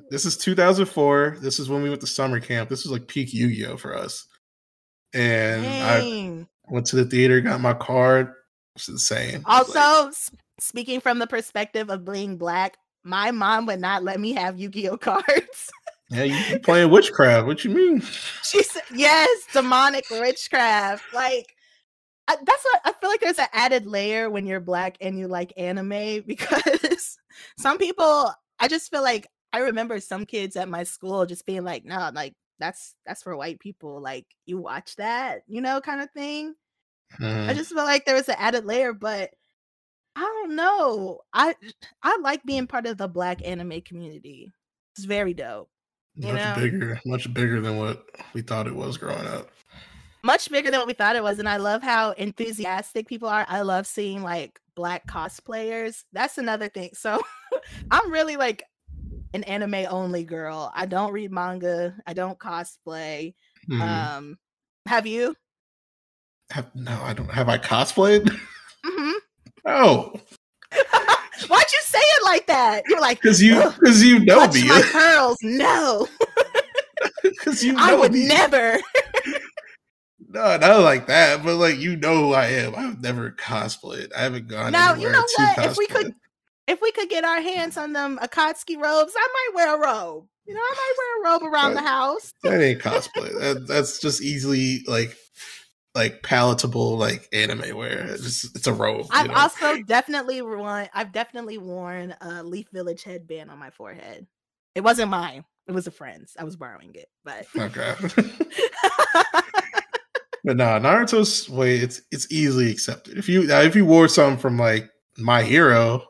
This is two thousand four. This is when we went to summer camp. This was like peak Yu-Gi-Oh for us. And dang. I went to the theater, got my card. It's insane. Also, like, speaking from the perspective of being Black, my mom would not let me have Yu-Gi-Oh cards. Yeah, you playing witchcraft. What you mean? She said, yes, demonic witchcraft. Like, I, that's what I feel like. There's an added layer when you're Black and you like anime, because some people, I just feel like, I remember some kids at my school just being like, no, like that's that's for white people. Like, you watch that, you know, kind of thing. Mm. I just felt like there was an added layer, but I don't know. I I like being part of the Black anime community. It's very dope. You much know? bigger, much bigger than what we thought it was growing up. Much bigger than what we thought it was. And I love how enthusiastic people are. I love seeing like Black cosplayers. That's another thing. So I'm really like an anime only girl. I don't read manga. I don't cosplay. Mm. Um, have you? Have, no, I don't. Have I cosplayed? Mm-hmm. Oh. Why'd you say it like that? You're like, because you, because you know me. My pearls, no. Because you, know I would me. never. No, not like that. But like, you know who I am. I've never cosplayed. I haven't gone now, anywhere you know to what? Cosplay. If we could. If we could get our hands on them Akatsuki robes, I might wear a robe. You know, I might wear a robe around that, the house. That ain't cosplay. that, that's just easily like, like palatable, like anime wear. It's just, it's a robe. I've you know? also definitely worn. I've definitely worn a Leaf Village headband on my forehead. It wasn't mine. It was a friend's. I was borrowing it, but okay. But no, Naruto's way. It's it's easily accepted. If you if you wore something from like My Hero.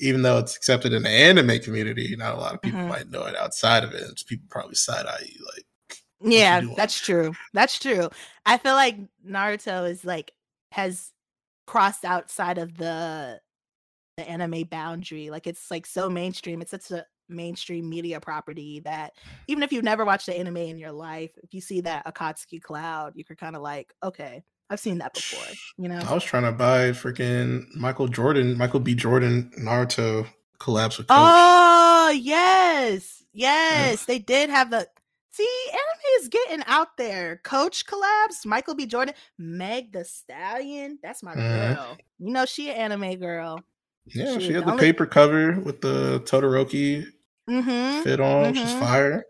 Even though it's accepted in the anime community, not a lot of people mm-hmm. might know it outside of it. It's people probably side-eye you. Like, yeah, you that's true. That's true. I feel like Naruto is like has crossed outside of the the anime boundary. Like, it's like so mainstream. It's such a mainstream media property that even if you've never watched the anime in your life, if you see that Akatsuki cloud, you could kind of like, okay, I've seen that before, you know. I was trying to buy freaking Michael Jordan, Michael B. Jordan, Naruto collabs with Code. Oh yes, yes, yeah. They did have the see anime is getting out there. Coach collabs, Michael B. Jordan, Meg the Stallion. That's my mm-hmm. girl. You know she an anime girl. Yeah, she, she had the only... paper cover with the Todoroki mm-hmm. fit on. Mm-hmm. She's fire.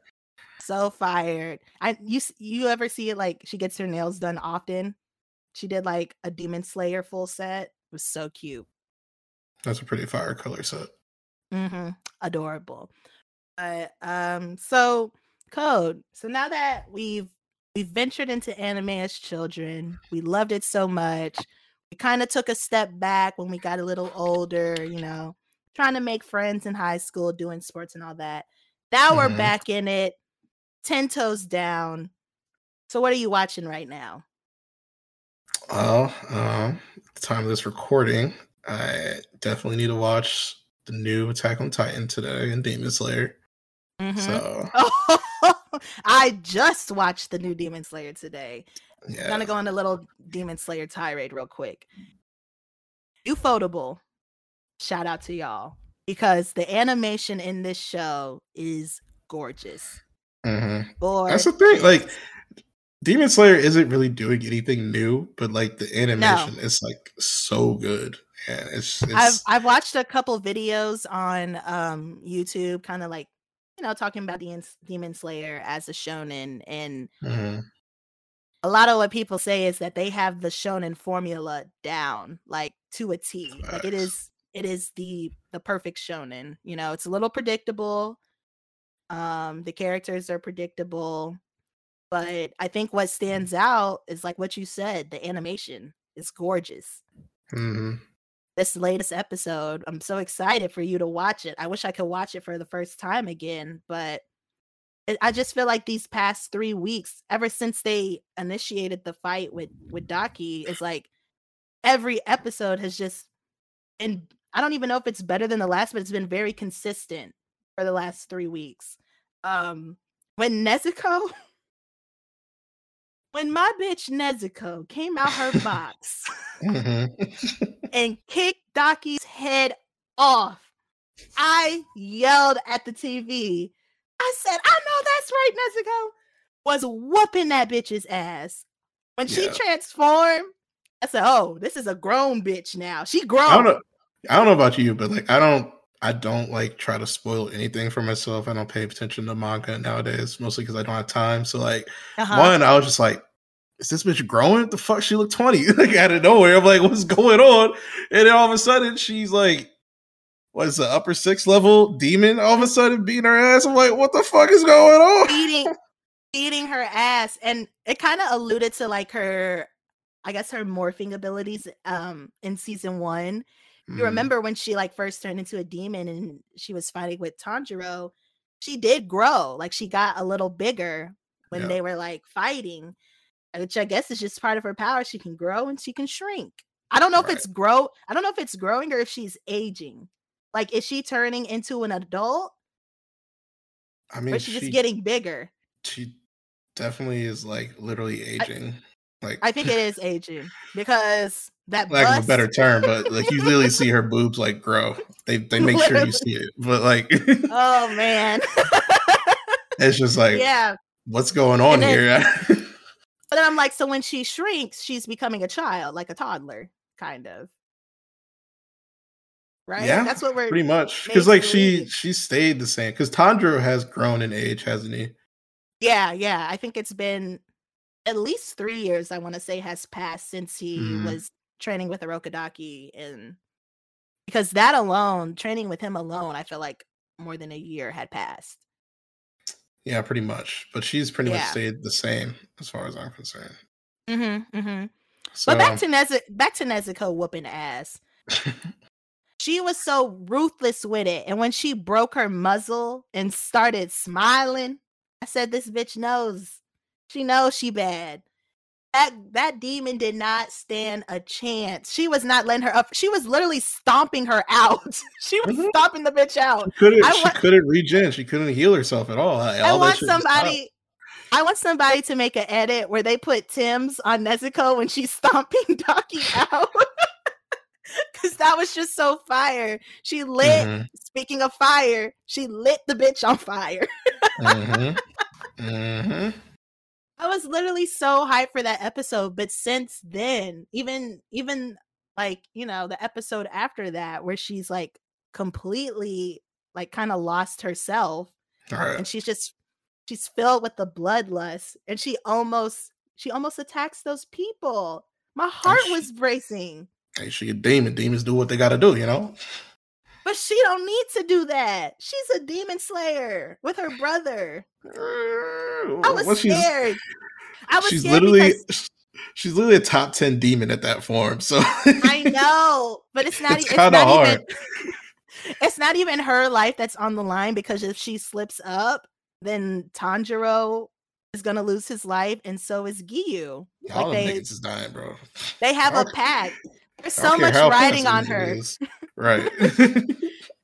So fired. I you you ever see it like she gets her nails done often? She did like a Demon Slayer full set. It was so cute. That's a pretty fire color set. Mm-hmm. Adorable. But um, so Code. So now that we've we've ventured into anime as children, we loved it so much. We kind of took a step back when we got a little older, you know, trying to make friends in high school, doing sports and all that. Now mm-hmm. we're back in it, ten toes down. So what are you watching right now? Well, um, at the time of this recording, I definitely need to watch the new Attack on Titan today and Demon Slayer. Mm-hmm. So oh, I just watched the new Demon Slayer today. Yeah. I'm gonna go on a little Demon Slayer tirade real quick. Ufotable, shout out to y'all because the animation in this show is gorgeous. Mm-hmm. That's the thing, like. Demon Slayer isn't really doing anything new, but like the animation no. is like so good. Yeah, it's, it's... I've I've watched a couple videos on um, YouTube, kind of like you know talking about the Demon Slayer as a shonen, and mm-hmm. a lot of what people say is that they have the shonen formula down, like to a T. Nice. Like it is, it is the the perfect shonen. You know, it's a little predictable. Um, the characters are predictable, but I think what stands out is like what you said. The animation is gorgeous. Mm-hmm. This latest episode, I'm so excited for you to watch it. I wish I could watch it for the first time again, but it, I just feel like these past three weeks, ever since they initiated the fight with, with Daki, it's like every episode has just, and I don't even know if it's better than the last, but it's been very consistent for the last three weeks. Um, when Nezuko, when my bitch Nezuko came out her box, mm-hmm. and kicked Daki's head off, I yelled at the T V. I said, I know that's right, Nezuko was whooping that bitch's ass. When yeah. she transformed, I said, oh, this is a grown bitch now. She grown. I don't know, I don't know about you, but like, I don't, I don't like try to spoil anything for myself. I don't pay attention to manga nowadays, mostly because I don't have time. So like, uh-huh. one, I was just like, is this bitch growing? What the fuck? She looked twenty. Like out of nowhere. I'm like, what's going on? And then all of a sudden she's like, what is the upper six level demon all of a sudden beating her ass? I'm like, what the fuck is going on? Beating, beating her ass. And it kind of alluded to like her, I guess her morphing abilities um, in season one. You mm. remember when she like first turned into a demon and she was fighting with Tanjiro, she did grow. Like she got a little bigger when yeah. they were like fighting. Which I guess is just part of her power. She can grow and she can shrink. I don't know right. if it's grow. I don't know if it's growing or if she's aging. Like, is she turning into an adult? I mean, or is she, she just getting bigger? She definitely is like literally aging. I, like, I think it is aging because that. Lack bust... of a better term, but like you literally see her boobs like grow. They they make literally. Sure you see it, but like. Oh man. It's just like yeah. What's going on then, here? But then I'm like, so when she shrinks, she's becoming a child, like a toddler, kind of. Right? Yeah, that's what we're pretty much. Because like she she stayed the same. Because Tanjiro has grown in age, hasn't he? Yeah, yeah. I think it's been at least three years, I want to say, has passed since he mm. was training with Orochidaki. And because that alone, training with him alone, I feel like more than a year had passed. Yeah, pretty much. But she's pretty yeah. much stayed the same as far as I'm concerned. Mm-hmm. Mm-hmm. So, but back to Nezuko, back to Nezuko whooping ass. She was so ruthless with it. And when she broke her muzzle and started smiling, I said, this bitch knows. She knows she bad. That that demon did not stand a chance. She was not letting her up. She was literally stomping her out. She was mm-hmm. stomping the bitch out. She couldn't, wa- she couldn't regen. She couldn't heal herself at all. I, I all want somebody. I want somebody to make an edit where they put Tim's on Nezuko when she's stomping Daki out. Because that was just so fire. She lit. Mm-hmm. Speaking of fire, she lit the bitch on fire. mm-hmm. Mm-hmm. I was literally so hyped for that episode, but since then, even even like, you know, the episode after that where she's like completely like kind of lost herself right. and she's just she's filled with the bloodlust and she almost she almost attacks those people. My heart she, was bracing. Hey, she a demon. Demons do what they got to do, you know? But she don't need to do that. She's a demon slayer with her brother. I was well, scared. I was she's scared literally because... she's literally a top ten demon at that form. So I know, but it's not. It's, it's kind of hard. Even, it's not even her life that's on the line because if she slips up, then Tanjiro is gonna lose his life, and so is Giyu. All like they, niggas is dying, bro. They have a pact. There's so much riding on her. Right.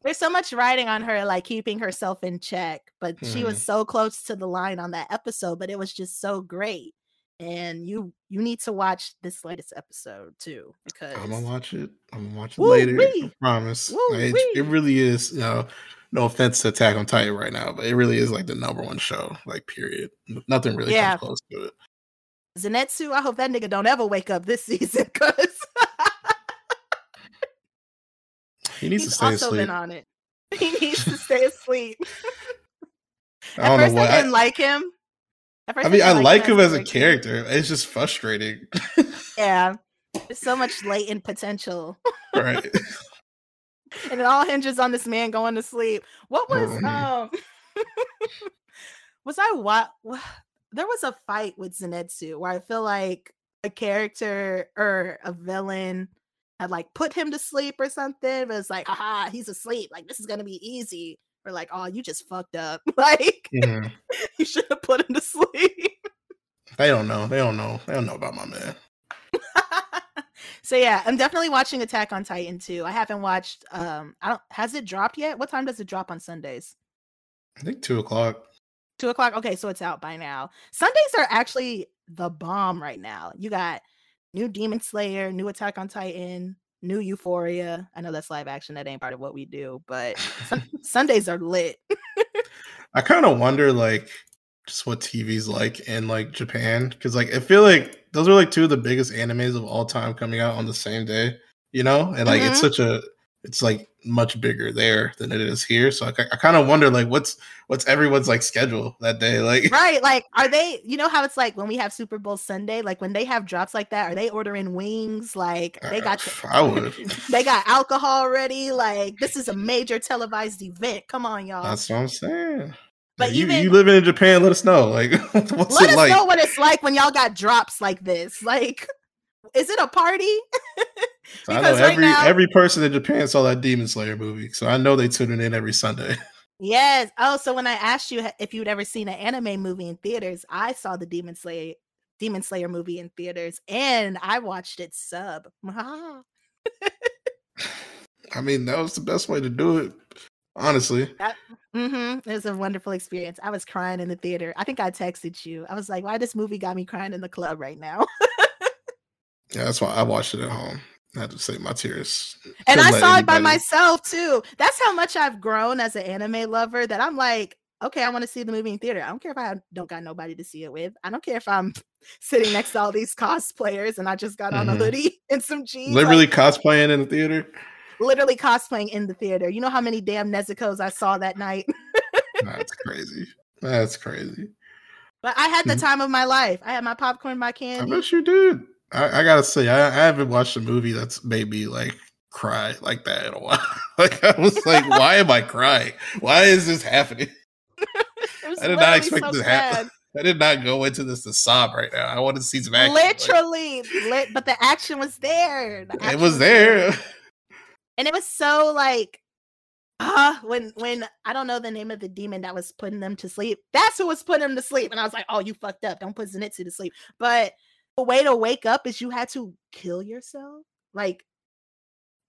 There's so much riding on her, like keeping herself in check. But mm-hmm. she was so close to the line on that episode, but it was just so great. And you you need to watch this latest episode too. Because I'm gonna watch it. I'm gonna watch it Woo later. Wee. I promise. Like, it, it really is, you know, no offense to Attack on Titan right now, but it really is like the number one show, like period. Nothing really yeah. comes close to it. Zenitsu, I hope that nigga don't ever wake up this season because He needs He's to stay also asleep. Been on it. He needs to stay asleep. At I don't first, know what I didn't I... like him. I mean, I like him as a character. It's just frustrating. Yeah. There's so much latent potential. Right. And it all hinges on this man going to sleep. What was um, um was I what there was a fight with Zenitsu where I feel like a character or a villain had like put him to sleep or something, but it's like, aha, he's asleep, like this is gonna be easy. Or like, oh, you just fucked up. Like yeah. You should have put him to sleep. They don't know. They don't know. They don't know about my man. So yeah, I'm definitely watching Attack on Titan too. I haven't watched. Um, I don't. Has it dropped yet? What time does it drop on Sundays? I think two o'clock. Two o'clock. Okay, so it's out by now. Sundays are actually the bomb right now. You got new Demon Slayer, new Attack on Titan, new Euphoria. I know that's live action. That ain't part of what we do, but sun- Sundays are lit. I kind of wonder, like, just what T V's like in like Japan, because like I feel like those are like two of the biggest animes of all time coming out on the same day, you know? And like, mm-hmm. it's such a, it's like much bigger there than it is here. So I, I kind of wonder like, what's, what's everyone's like schedule that day? Like, right. Like, are they, you know how it's like when we have Super Bowl Sunday, like when they have drops like that, are they ordering wings? Like they got, uh, I would. They got alcohol ready. Like this is a major televised event. Come on, y'all. That's what I'm saying. But you, even, you living in Japan, let us know. Like, what's let it us like? know what it's like when y'all got drops like this. Like, is it a party? So I know right every now, every person in Japan saw that Demon Slayer movie, so I know they tune in every Sunday. Yes. Oh, so when I asked you if you'd ever seen an anime movie in theaters, I saw the Demon Slayer Demon Slayer movie in theaters, and I watched it sub. I mean, that was the best way to do it. Honestly, that, mm-hmm, it was a wonderful experience. I was crying in the theater. I think I texted you. I was like, "Why this movie got me crying in the club right now?" Yeah, that's why I watched it at home. I had to save my tears. And I saw anybody. It by myself too. That's how much I've grown as an anime lover. That I'm like, okay, I want to see the movie in theater. I don't care if I don't got nobody to see it with. I don't care if I'm sitting next to all these cosplayers and I just got mm-hmm. on a hoodie and some jeans. Literally like, cosplaying in the theater. Literally cosplaying in the theater. You know how many damn Nezuko's I saw that night? That's crazy. That's crazy. But I had the time of my life. I had my popcorn, my candy. I bet you did. I, I gotta say, I, I haven't watched a movie that's made me like cry like that in a while. Like I was like, why am I crying? Why is this happening? I did not expect so this to happen. I did not go into this to sob right now. I want to see some action. Literally, like, lit, but the action was there. The action it was, was there. there. And it was so like, uh, when, when I don't know the name of the demon that was putting them to sleep. That's who was putting them to sleep. And I was like, oh, you fucked up. Don't put Zenitsu to sleep. But the way to wake up is you had to kill yourself. Like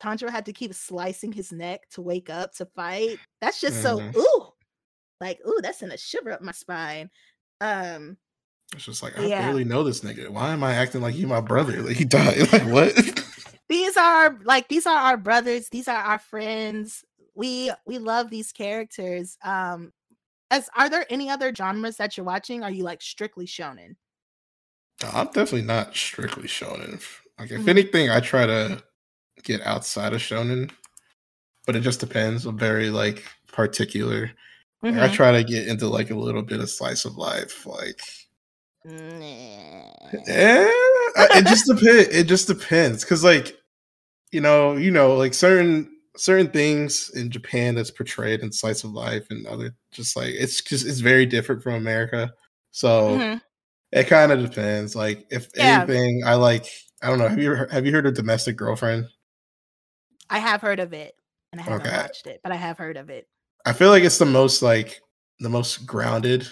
Tanjiro had to keep slicing his neck to wake up to fight. That's just mm-hmm. so, ooh. Like, ooh, that's gonna shiver up my spine. Um, It's just like, I yeah. barely know this nigga. Why am I acting like he my brother? Like he died. Like what? These are like these are our brothers. These are our friends. We we love these characters. Um, as are there any other genres that you're watching? Are you like strictly shonen? No, I'm definitely not strictly shonen. Like if mm-hmm. anything, I try to get outside of shonen, but it just depends. I'm very like particular. Mm-hmm. Like, I try to get into like a little bit of slice of life, like. Mm-hmm. Eh, it just depends. It just depends because like. You know, you know, like certain certain things in Japan that's portrayed in slice of life and other just like it's just it's very different from America. So mm-hmm. it kind of depends. Like if yeah. anything, I like I don't know. Have you ever, have you heard of Domestic Girlfriend? I have heard of it, and I haven't okay. watched it, but I have heard of it. I feel like it's the most like the most grounded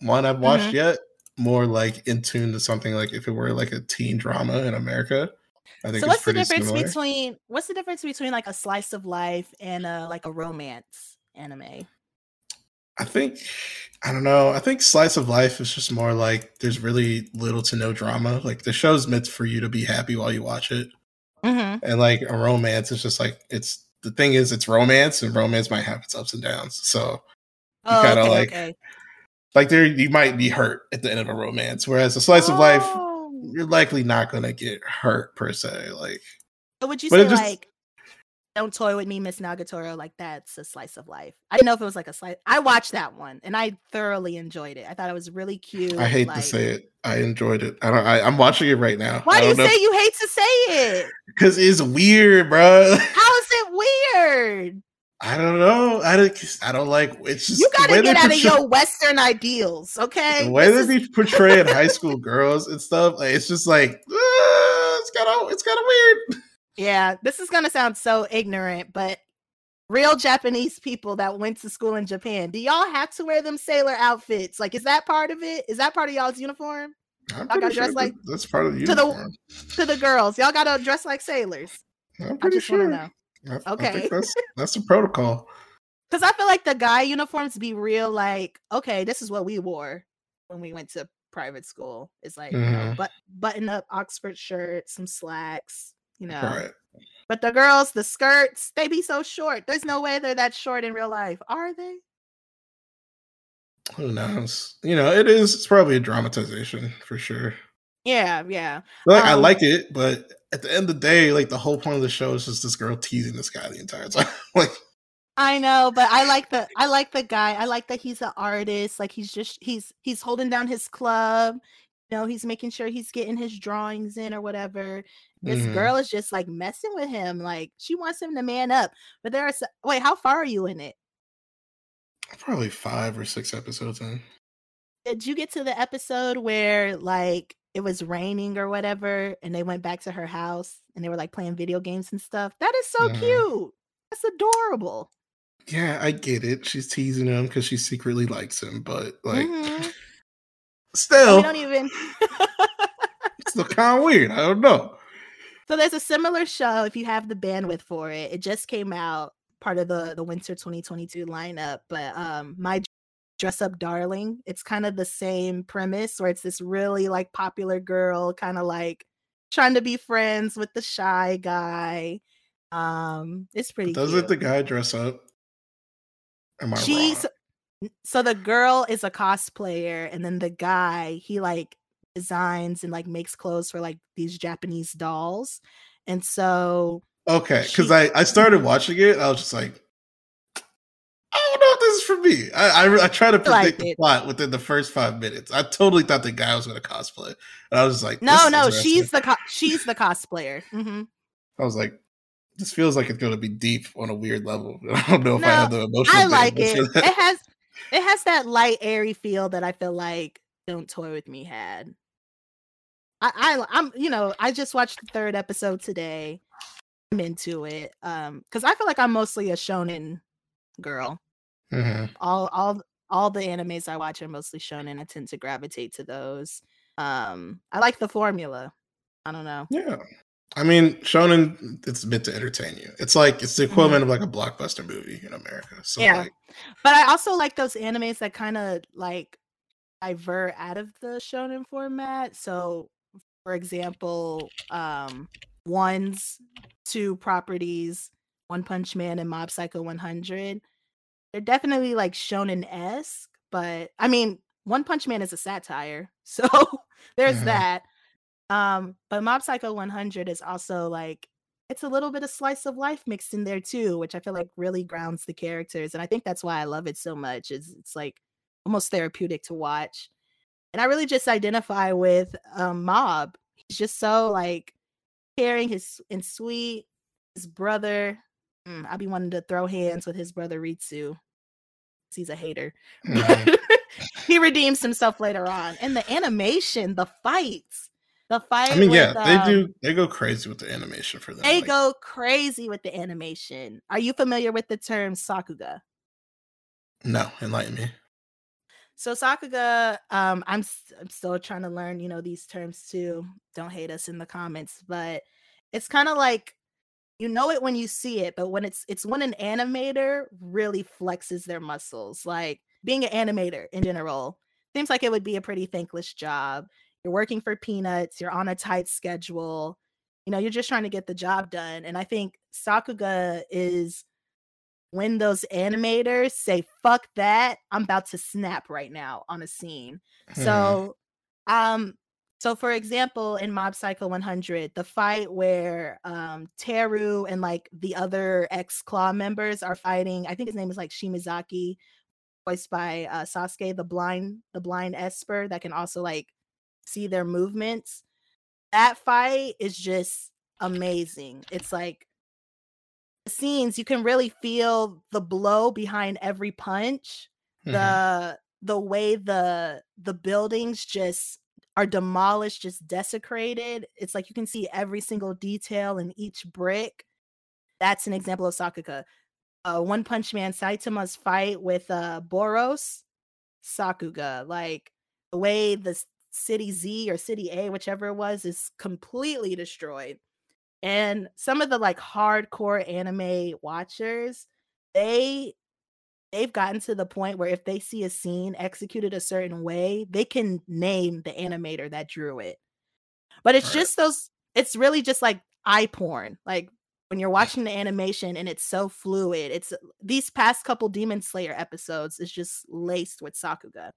one I've watched mm-hmm. yet. More like in tune to something like if it were like a teen drama in America. I think so what's the difference similar. between what's the difference between like a slice of life and a like a romance anime? I think I don't know. I think slice of life is just more like there's really little to no drama. Like the show's meant for you to be happy while you watch it. Mm-hmm. And like a romance is just like it's the thing is it's romance and romance might have its ups and downs. So you oh, kind of okay, like okay. like there you might be hurt at the end of a romance, whereas a slice oh. of life. You're likely not gonna get hurt per se. Like, but would you say just, like don't toy with me, Miss Nagatoro. Like, that's a slice of life. I didn't know if it was like a slice. I watched that one and I thoroughly enjoyed it. I thought it was really cute. I hate like, to say it. I enjoyed it. I don't. I, I'm watching it right now. Why do you know. say you hate to say it? Because it's weird, bro. How is it weird? I don't know. I don't. I don't like. It's just, you gotta get out of your Western ideals, okay? The way that they portray high school girls and stuff, like, it's just like uh, it's kind of it's kind of weird. Yeah, this is gonna sound so ignorant, but real Japanese people that went to school in Japan, do y'all have to wear them sailor outfits? Like, is that part of it? Is that part of y'all's uniform? I'm y'all gotta sure dress like that's part of the uniform. To the, to the girls. Y'all gotta dress like sailors. I'm pretty I just sure. want to know. I, okay, I think that's that's the protocol. Because I feel like the guy uniforms be real. Like, okay, this is what we wore when we went to private school. It's like mm-hmm. you know, but button up Oxford shirt, some slacks, you know. Right. But the girls, the skirts, they be so short. There's no way they're that short in real life, are they? Who knows? You know, it is. It's probably a dramatization for sure. Yeah, yeah. Like, um, I like it, but at the end of the day, like, the whole point of the show is just this girl teasing this guy the entire time. Like, I know, but I like the I like the guy. I like that he's an artist. Like, he's just he's he's holding down his club. You know, he's making sure he's getting his drawings in or whatever. This mm-hmm. girl is just like messing with him. Like, she wants him to man up. But there are so- wait, how far are you in it? Probably five or six episodes in. Did you get to the episode where like? It was raining or whatever, and they went back to her house and they were like playing video games and stuff? That is so yeah. cute. That's adorable. Yeah, I get it. She's teasing him because she secretly likes him, but like mm-hmm. still we don't even it's still kind of weird. I don't know. So there's a similar show if you have the bandwidth for it. It just came out, part of the, the winter twenty twenty-two lineup, but um my Dress Up Darling. It's kind of the same premise where it's this really like popular girl kind of like trying to be friends with the shy guy. Um, it's pretty doesn't cute. The guy dress up? Am I She's, wrong? So the girl is a cosplayer, and then the guy, he like designs and like makes clothes for like these Japanese dolls. And so okay, because she- I, I started watching it, I was just like, I don't know if this is for me. I I, I try to predict like the plot within the first five minutes. I totally thought the guy was going to cosplay, and I was like, "No, no, she's the co- she's the cosplayer." Mm-hmm. I was like, "This feels like it's going to be deep on a weird level." I don't know if no, I have the emotional. I like it. It has it has that light, airy feel that I feel like "Don't Toy with Me" had. I, I I'm you know I just watched the third episode today. I'm into it um because I feel like I'm mostly a shonen girl. Mm-hmm. all all all the animes I watch are mostly shonen. I tend to gravitate to those. um I like the formula. I don't know. Yeah, I mean, shonen, it's meant to entertain you. It's like it's the equivalent mm-hmm. of like a blockbuster movie in America. So yeah, like, but I also like those animes that kind of like divert out of the shonen format. So for example, um one's two properties, One Punch Man and Mob Psycho one hundred. They're definitely like shonen-esque, but I mean, One Punch Man is a satire, so there's mm-hmm. that. Um, but Mob Psycho one hundred is also like, it's a little bit of slice of life mixed in there too, which I feel like really grounds the characters. And I think that's why I love it so much. It's, it's like almost therapeutic to watch. And I really just identify with um, Mob. He's just so like caring his, and sweet. His brother... I'll be wanting to throw hands with his brother Ritsu. He's a hater. Mm-hmm. He redeems himself later on. And the animation, the fights, the fight. I mean, with, yeah, they um, do. They go crazy with the animation for them. They like, go crazy with the animation. Are you familiar with the term Sakuga? No, enlighten me. So Sakuga, um, I'm I'm still trying to learn, you know, these terms too. Don't hate us in the comments, but it's kind of like. You know it when you see it, but when it's it's when an animator really flexes their muscles. Like being an animator in general seems like it would be a pretty thankless job. You're working for peanuts, you're on a tight schedule, you know, you're just trying to get the job done. And I think Sakuga is when those animators say, fuck that, I'm about to snap right now on a scene. Mm. So um So, for example, in Mob Psycho one hundred, the fight where um, Teru and like the other ex-Claw members are fighting, I think his name is like Shimazaki, voiced by uh, Sasuke, the blind, the blind Esper that can also like see their movements. That fight is just amazing. It's like the scenes, you can really feel the blow behind every punch. Mm-hmm. The the way the the buildings just are demolished, just desecrated. It's like you can see every single detail in each brick. That's an example of Sakuga. Uh, One Punch Man, Saitama's fight with uh, Boros, Sakuga. Like the way the City Z or City A, whichever it was, is completely destroyed. And some of the like hardcore anime watchers, they they've gotten to the point where if they see a scene executed a certain way, they can name the animator that drew it. But it's just those, it's really just like eye porn. Like when you're watching the animation and it's so fluid, it's these past couple Demon Slayer episodes is just laced with Sakuga.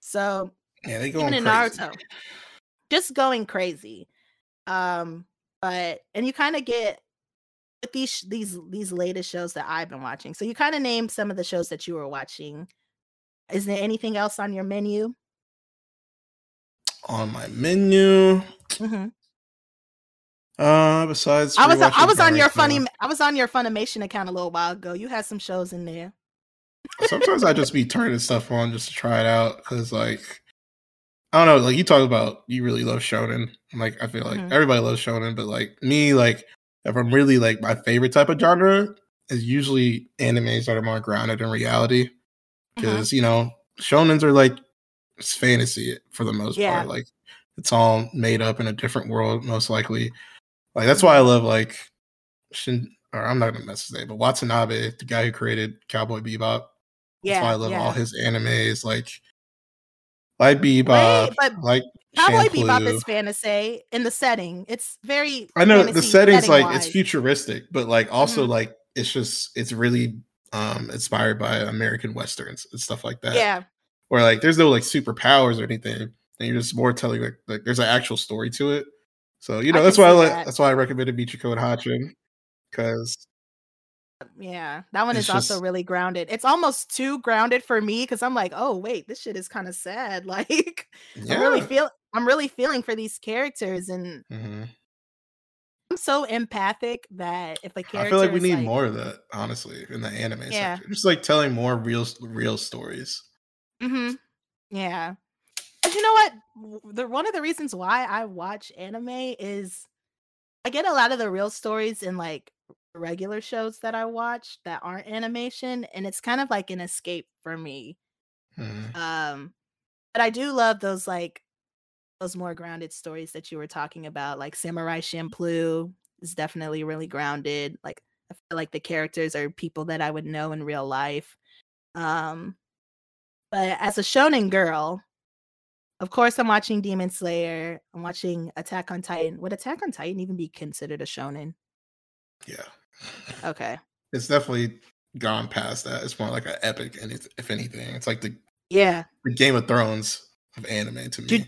So yeah, they going even in crazy. Naruto, just going crazy. Um, but and you kind of get with these these these latest shows that I've been watching. So you kind of named some of the shows that you were watching. Is there anything else on your menu? On my menu. Mm-hmm. Uh, besides, I was a, I was on your funny I was on your Funimation account a little while ago. You had some shows in there. Sometimes I just be turning stuff on just to try it out because, like, I don't know. Like you talk about, you really love shonen. Like I feel like mm-hmm. everybody loves shonen, but like me, like if I'm really like my favorite type of genre is usually animes that are more grounded in reality, because mm-hmm. you know shonens are like it's fantasy for the most yeah. part. Like it's all made up in a different world, most likely. Like that's why I love like Shin. Or I'm not gonna mess his name, but Watanabe, the guy who created Cowboy Bebop. Yeah, that's why I love yeah. all his animes. Like. Like Bebop, Wait, but like Cowboy Champloo. Bebop is fantasy in the setting. It's very I know the setting's setting like it's futuristic, but like also mm-hmm. like it's just it's really um inspired by American Westerns and stuff like that. Yeah. Where like there's no like superpowers or anything, and you're just more telling like like there's an actual story to it. So you know I that's why I like that. that's why I recommended Michiko and Hachin because yeah, that one it's is just, also really grounded. It's almost too grounded for me because I'm like, oh wait, this shit is kind of sad. Like, yeah. I really feel I'm really feeling for these characters, and mm-hmm. I'm so empathic that if a character, I feel like we need like, more of that, honestly, in the anime yeah. sector. Just like telling more real, real stories. Mm-hmm. Yeah, but you know what? The one of the reasons why I watch anime is I get a lot of the real stories in like. Regular shows that I watch that aren't animation, and it's kind of like an escape for me. Mm. Um, but I do love those like those more grounded stories that you were talking about. Like Samurai Champloo is definitely really grounded. Like I feel like the characters are people that I would know in real life. Um, but as a shonen girl, of course I'm watching Demon Slayer. I'm watching Attack on Titan. Would Attack on Titan even be considered a shonen? Yeah. Okay. It's definitely gone past that. It's more like an epic, and if anything, it's like the yeah the Game of Thrones of anime to me.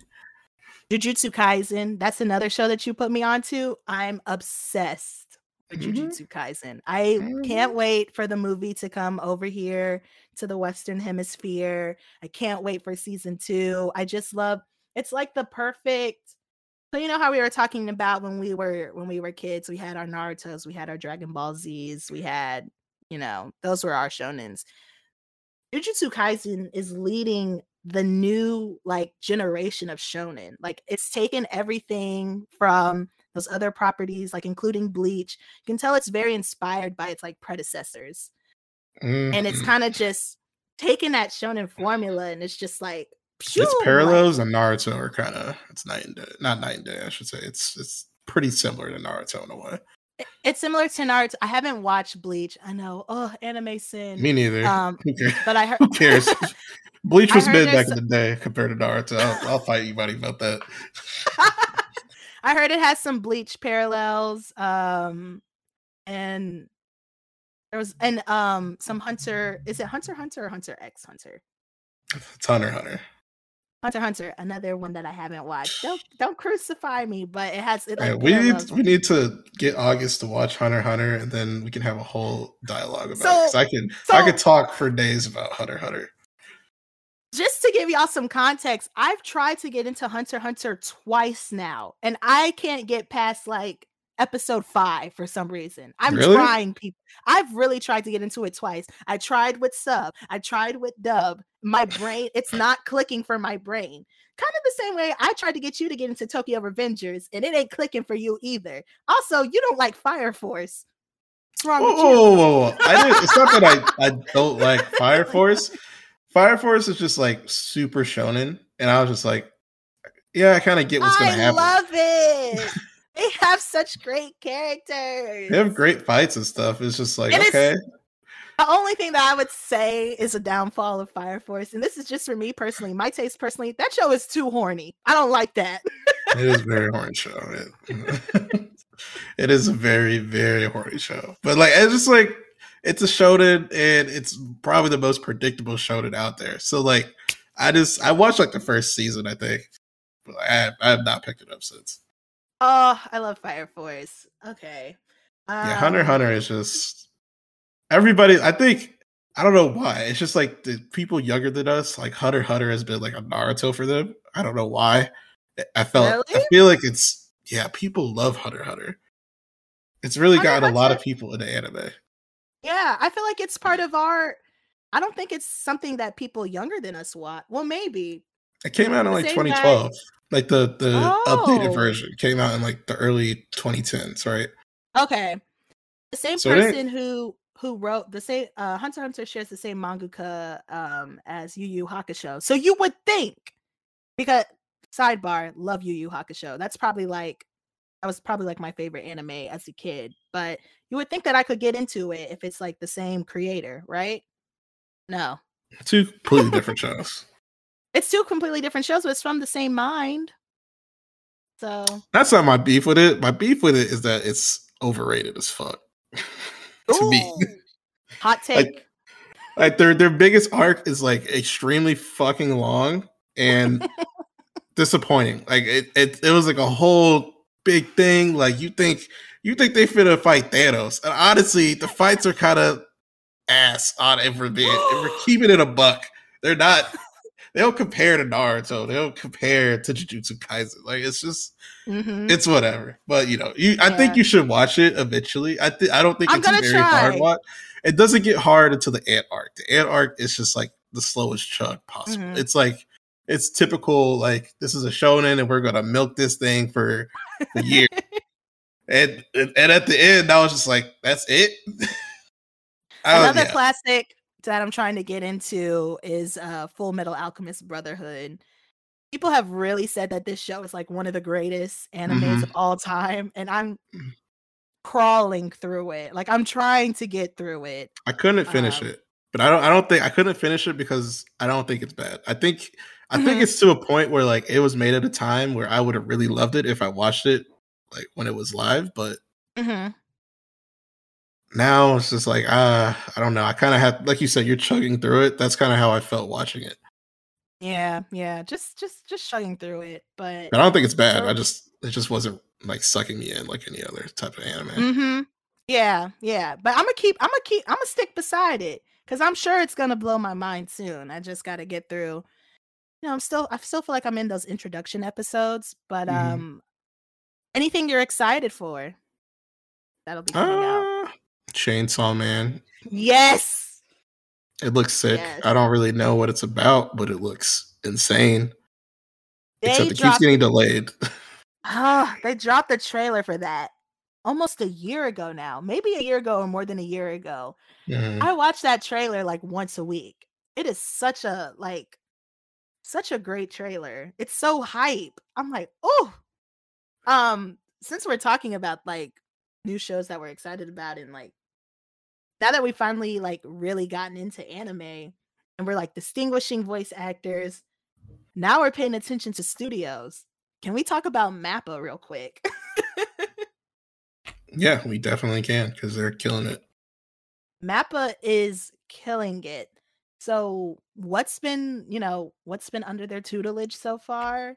Jujutsu Kaisen. That's another show that you put me onto. I'm obsessed with mm-hmm. Jujutsu Kaisen. I mm-hmm. can't wait for the movie to come over here to the Western Hemisphere. I can't wait for season two. I just love. It's like the perfect. So you know how we were talking about when we were when we were kids, we had our Narutos, we had our Dragon Ball Z's, we had, you know, those were our shonens. Jujutsu Kaisen is leading the new like generation of shonen. Like it's taken everything from those other properties, like including Bleach. You can tell it's very inspired by its like predecessors. Mm-hmm. And it's kind of just taking that shonen formula, and it's just like Phew, its parallels like, and Naruto are kind of it's night and day, not night and day. I should say it's it's pretty similar to Naruto in a way. It, it's similar to Naruto. I haven't watched Bleach. I know. Oh, anime sin. Me neither. Um, but I heard. Who cares? Bleach was mid back some... in the day compared to Naruto. I'll, I'll fight anybody about that. I heard it has some Bleach parallels, um, and there was and um some Hunter. Is it Hunter Hunter or Hunter X Hunter? It's Hunter Hunter. Hunter Hunter, another one that I haven't watched. Don't don't crucify me, but it has. It, like, right, we need we need to get August to watch Hunter Hunter, and then we can have a whole dialogue about so, it. Because I can so, I could talk for days about Hunter Hunter. Just to give y'all some context, I've tried to get into Hunter Hunter twice now, and I can't get past like episode five for some reason. I'm really? trying, people. I've really tried to get into it twice. I tried with sub. I tried with dub. My brain, it's not clicking for my brain. Kind of the same way I tried to get you to get into Tokyo Revengers, and it ain't clicking for you either. Also, you don't like Fire Force. What's wrong whoa, with you? Whoa, whoa, whoa. I didn't, it's not that I, I don't like Fire Force. Fire Force is just like super shonen, and I was just like, yeah, I kind of get what's going to happen. I love it. They have such great characters. They have great fights and stuff. It's just like, and okay. The only thing that I would say is a downfall of Fire Force, and this is just for me personally, my taste personally, that show is too horny. I don't like that. It is a very horny show. It, it is a very, very horny show. But like, it's just like, it's a shonen, and it's probably the most predictable shonen out there. So like, I just, I watched like the first season, I think. But I, I have not picked it up since. Oh, I love Fire Force. Okay. Um, yeah, Hunter x Hunter is just everybody. I think I don't know why. It's just like the people younger than us, like Hunter x Hunter has been like a Naruto for them. I don't know why. I felt really? I feel like it's yeah. People love Hunter x Hunter. It's really Hunter gotten a lot of people into anime. Yeah, I feel like it's part of our. I don't think it's something that people younger than us watch. Well, maybe it came out in like twenty twelve. Guy. Like the, the oh. updated version came out in like the early twenty tens, right? Okay. The same so person who who wrote the same uh, Hunter x Hunter shares the same mangaka um, as Yu Yu Hakusho. So you would think, because sidebar, love Yu Yu Hakusho. That's probably like that was probably like my favorite anime as a kid. But you would think that I could get into it if it's like the same creator, right? No, two completely different shows. It's two completely different shows, but it's from the same mind. So that's not my beef with it. My beef with it is that it's overrated as fuck. To Ooh, me. Hot take. Like, like their their biggest arc is like extremely fucking long and disappointing. Like it, it it was like a whole big thing. Like you think you think they finna fight Thanos. And honestly, the fights are kind of ass on every bit. If we're keeping it a buck. They're not They don't compare to Naruto. They don't compare to Jujutsu Kaisen. Like it's just, mm-hmm. it's whatever. But you know, you I yeah. think you should watch it eventually. I th- I don't think I'm it's a very try. hard watch. It doesn't get hard until the ant arc. The ant arc is just like the slowest chug possible. Mm-hmm. It's like it's typical. Like this is a shonen, and we're gonna milk this thing for a year. and, and and at the end, I was just like, that's it. Another yeah. classic that I'm trying to get into is uh Full Metal Alchemist Brotherhood. People have really said that this show is like one of the greatest animes mm-hmm. of all time, and I'm crawling through it. Like I'm trying to get through it. I couldn't finish um, it, but I don't. I don't think I couldn't finish it because I don't think it's bad. I think I mm-hmm. think it's to a point where like it was made at a time where I would have really loved it if I watched it like when it was live, but. Mm-hmm. Now it's just like, uh, I don't know. I kind of have, like you said, you're chugging through it. That's kind of how I felt watching it. Yeah, yeah. Just, just, just chugging through it. But I don't think it's bad. I just, it just wasn't like sucking me in like any other type of anime. Mm-hmm. Yeah, yeah. But I'm gonna keep, I'm gonna keep, I'm gonna stick beside it because I'm sure it's gonna blow my mind soon. I just gotta get through. You know, I'm still, I still feel like I'm in those introduction episodes. But mm-hmm. um, anything you're excited for that'll be coming uh... out. Chainsaw Man. Yes. It looks sick. Yes. I don't really know what it's about, but it looks insane. They Except it keeps getting delayed. Oh, they dropped the trailer for that almost a year ago now. Maybe a year ago or more than a year ago. Mm-hmm. I watch that trailer like once a week. It is such a like such a great trailer. It's so hype. I'm like, oh. Um, since we're talking about like new shows that we're excited about, and like now that we finally like really gotten into anime and we're like distinguishing voice actors, now we're paying attention to studios. Can we talk about MAPPA real quick? Yeah, we definitely can because they're killing it. MAPPA is killing it. So what's been, you know, what's been under their tutelage so far?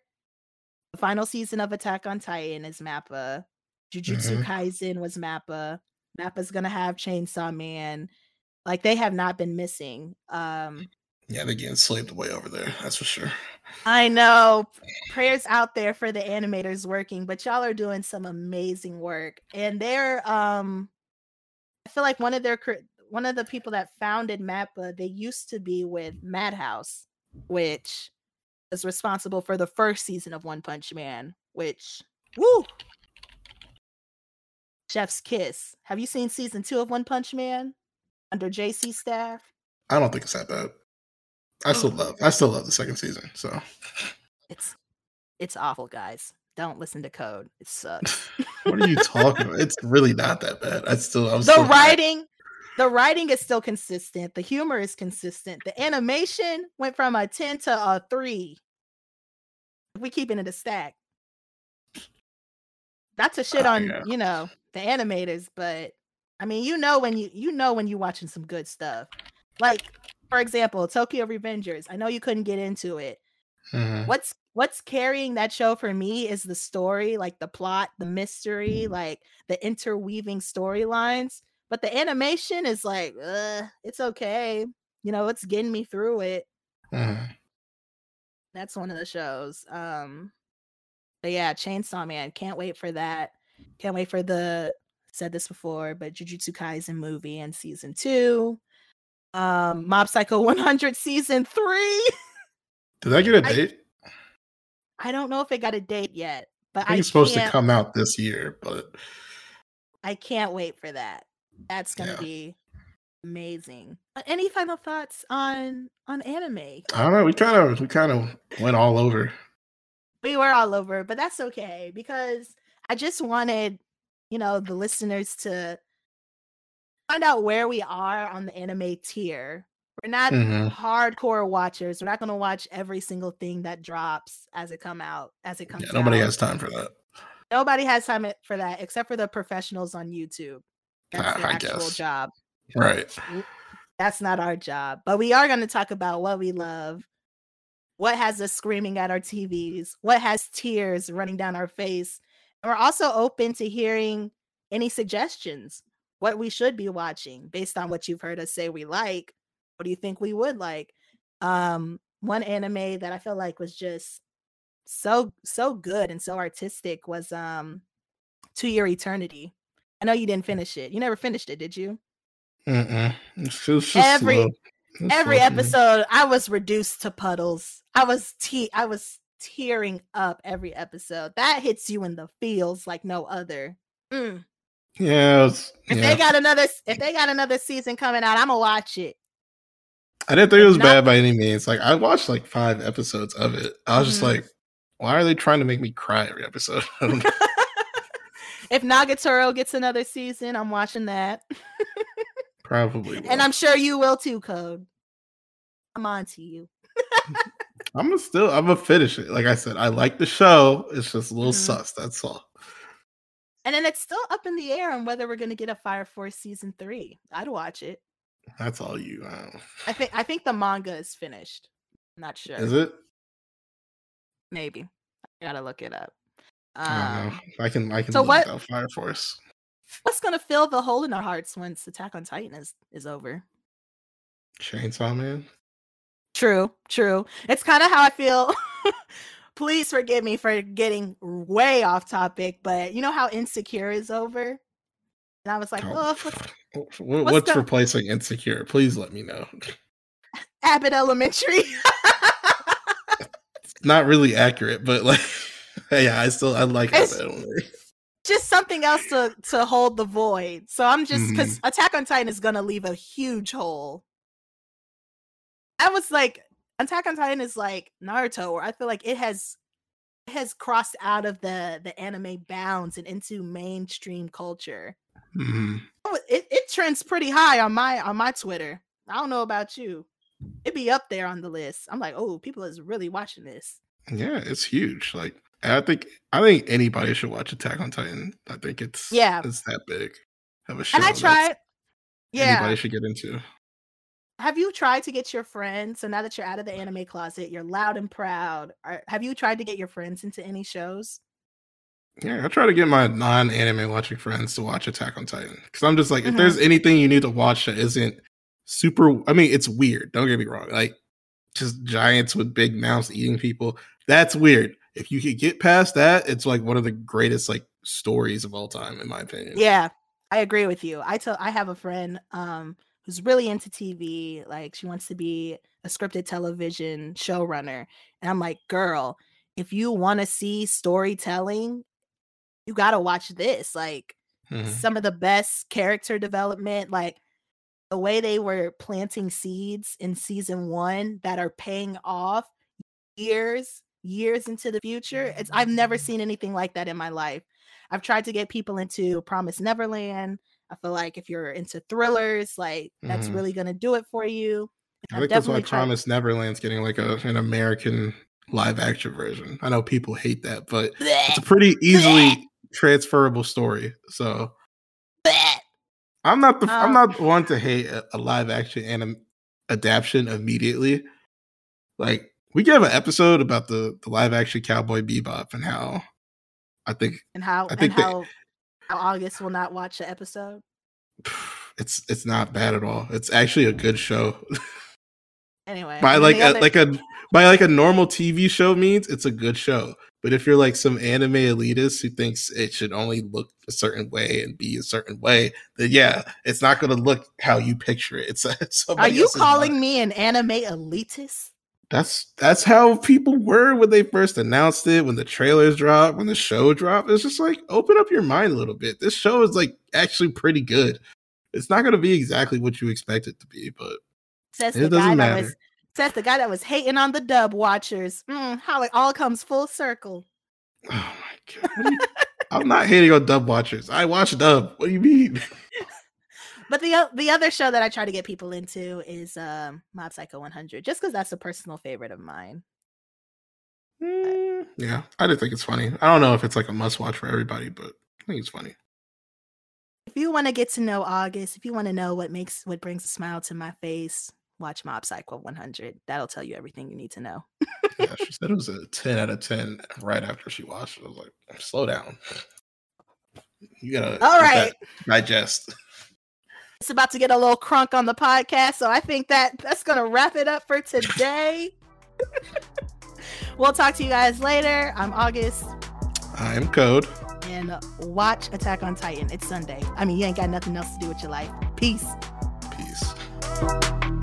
The final season of Attack on Titan is MAPPA. Jujutsu mm-hmm. Kaisen was MAPPA. MAPPA's gonna have Chainsaw Man. Like, they have not been missing. Um, yeah, they're getting slaved away over there. That's for sure. I know. Prayers out there for the animators working, but y'all are doing some amazing work. And they're, um, I feel like one of their one of the people that founded MAPPA, they used to be with Madhouse, which is responsible for the first season of One Punch Man, which, woo! Chef's kiss. Have you seen season two of One Punch Man under J C staff? I don't think it's that bad. I still love. I still love the second season. So it's it's awful, guys. Don't listen to Code. It sucks. What are you talking about? It's really not that bad. I still. I'm the still writing, bad. the writing is still consistent. The humor is consistent. The animation went from a ten to a three. We keeping it a stack. Not to shit on, oh, yeah. you know, the animators, but I mean, you know when you you know when you're watching some good stuff. Like, for example, Tokyo Revengers. I know you couldn't get into it. Mm-hmm. What's what's carrying that show for me is the story, like the plot, the mystery, mm-hmm. like the interweaving storylines. But the animation is like, uh, it's okay. You know, it's getting me through it. Mm-hmm. That's one of the shows. Um But yeah, Chainsaw Man. Can't wait for that. Can't wait for the, said this before, but Jujutsu Kaisen movie and season two. Um, Mob Psycho one hundred season three. Did that get a date? I, I don't know if it got a date yet. But I think I it's supposed to come out this year, but I can't wait for that. That's going to yeah. be amazing. Any final thoughts on on anime? I don't know. We kind of we kind of went all over. We were all over, but that's okay, because I just wanted, you know, the listeners to find out where we are on the anime tier. We're not mm-hmm. hardcore watchers. We're not going to watch every single thing that drops as it come out, as it comes yeah, nobody out. Nobody has time for that. Nobody has time for that, except for the professionals on YouTube. That's ah, their I actual guess. job. Right. That's not our job. But we are going to talk about what we love. What has us screaming at our T Vs? What has tears running down our face? And we're also open to hearing any suggestions, what we should be watching based on what you've heard us say we like. What do you think we would like? Um, one anime that I feel like was just so, so good and so artistic was um, Two Year Eternity. I know you didn't finish it. You never finished it, did you? Mm-mm. It's just Every... slow. That's Every episode, I was reduced to puddles. I was te- I was tearing up every episode. That hits you in the feels like no other. Mm. Yeah, was, if yeah. they got another, if they got another season coming out, I'm gonna watch it. I didn't think if it was not- bad by any means. Like, I watched like five episodes of it. I was mm-hmm. just like, why are they trying to make me cry every episode? I don't know. If Nagatoro gets another season, I'm watching that. Probably will. And I'm sure you will too, Code. I'm on to you. I'm gonna still I'm gonna finish it. Like I said, I like the show. It's just a little mm-hmm. sus, that's all. And then it's still up in the air on whether we're gonna get a Fire Force season three. I'd watch it. That's all you um... I think I think the manga is finished. I'm not sure. Is it? Maybe. I gotta look it up. Um, I, I can I can so look what... up Fire Force. What's going to fill the hole in our hearts once Attack on Titan is, is over? Chainsaw Man? True, true. It's kind of how I feel. Please forgive me for getting way off topic, but you know how Insecure is over? And I was like, oh, oh what's, what's, what's the- replacing Insecure? Please let me know. Abbott Elementary. It's not really accurate, but like, yeah, I still, I like Abbott Elementary. Just something else to to hold the void. So I'm just because mm. Attack on Titan is gonna leave a huge hole. I was like, Attack on Titan is like Naruto, where I feel like it has it has crossed out of the the anime bounds and into mainstream culture. Mm. It it trends pretty high on my on my Twitter. I don't know about you. It'd be up there on the list. I'm like, oh, people is really watching this. Yeah, it's huge. Like. I think I think anybody should watch Attack on Titan. I think it's yeah, it's that big of a show. And I tried. Yeah, anybody should get into. Have you tried to get your friends? So now that you're out of the anime closet, you're loud and proud. Are, have you tried to get your friends into any shows? Yeah, I try to get my non-anime watching friends to watch Attack on Titan. Because I'm just like, mm-hmm. if there's anything you need to watch that isn't super... I mean, it's weird. Don't get me wrong. Like, just giants with big mouths eating people. That's weird. If you could get past that, it's like one of the greatest like stories of all time, in my opinion. Yeah, I agree with you. I tell, I have a friend... Um, who's really into T V, like she wants to be a scripted television showrunner. And I'm like, girl, if you want to see storytelling, you got to watch this. Like mm-hmm. some of the best character development, like the way they were planting seeds in season one that are paying off years, years into the future. It's, I've never seen anything like that in my life. I've tried to get people into Promised Neverland. I feel like if you're into thrillers, like that's mm-hmm. really going to do it for you. And I think that's why trying... Promised Neverland's getting like a, an American live action version. I know people hate that, but it's a pretty easily transferable story. So I'm not the um, I'm not one to hate a, a live action anim- adaptation immediately. Like we could have an episode about the, the live action Cowboy Bebop and how I think and how I think and how. They, August will not watch the episode. It's it's not bad at all. It's actually a good show. Anyway, by like a, other- like a by like a normal T V show means it's a good show. But if you're like some anime elitist who thinks it should only look a certain way and be a certain way, then yeah, it's not going to look how you picture it. It's, it's Are you calling mind. me an anime elitist? That's that's how people were when they first announced it, when the trailers dropped, when the show dropped. It's just like, open up your mind a little bit. This show is like actually pretty good. It's not going to be exactly what you expect it to be, but says it the doesn't guy matter. That was, says the guy that was hating on the dub watchers. Mm, how it all comes full circle. Oh my God. I'm not hating on dub watchers. I watch dub. What do you mean? But the the other show that I try to get people into is um, Mob Psycho one hundred, just because that's a personal favorite of mine. Mm, yeah, I do think it's funny. I don't know if it's like a must watch for everybody, but I think it's funny. If you want to get to know August, if you want to know what makes what brings a smile to my face, watch Mob Psycho one hundred. That'll tell you everything you need to know. Yeah, she said it was a ten out of ten right after she watched it. I was like, slow down. You gotta all right digest. It's about to get a little crunk on the podcast, so I think that that's going to wrap it up for today. We'll talk to you guys later. I'm August. I'm Code. And watch Attack on Titan. It's Sunday. I mean, you ain't got nothing else to do with your life. Peace. Peace.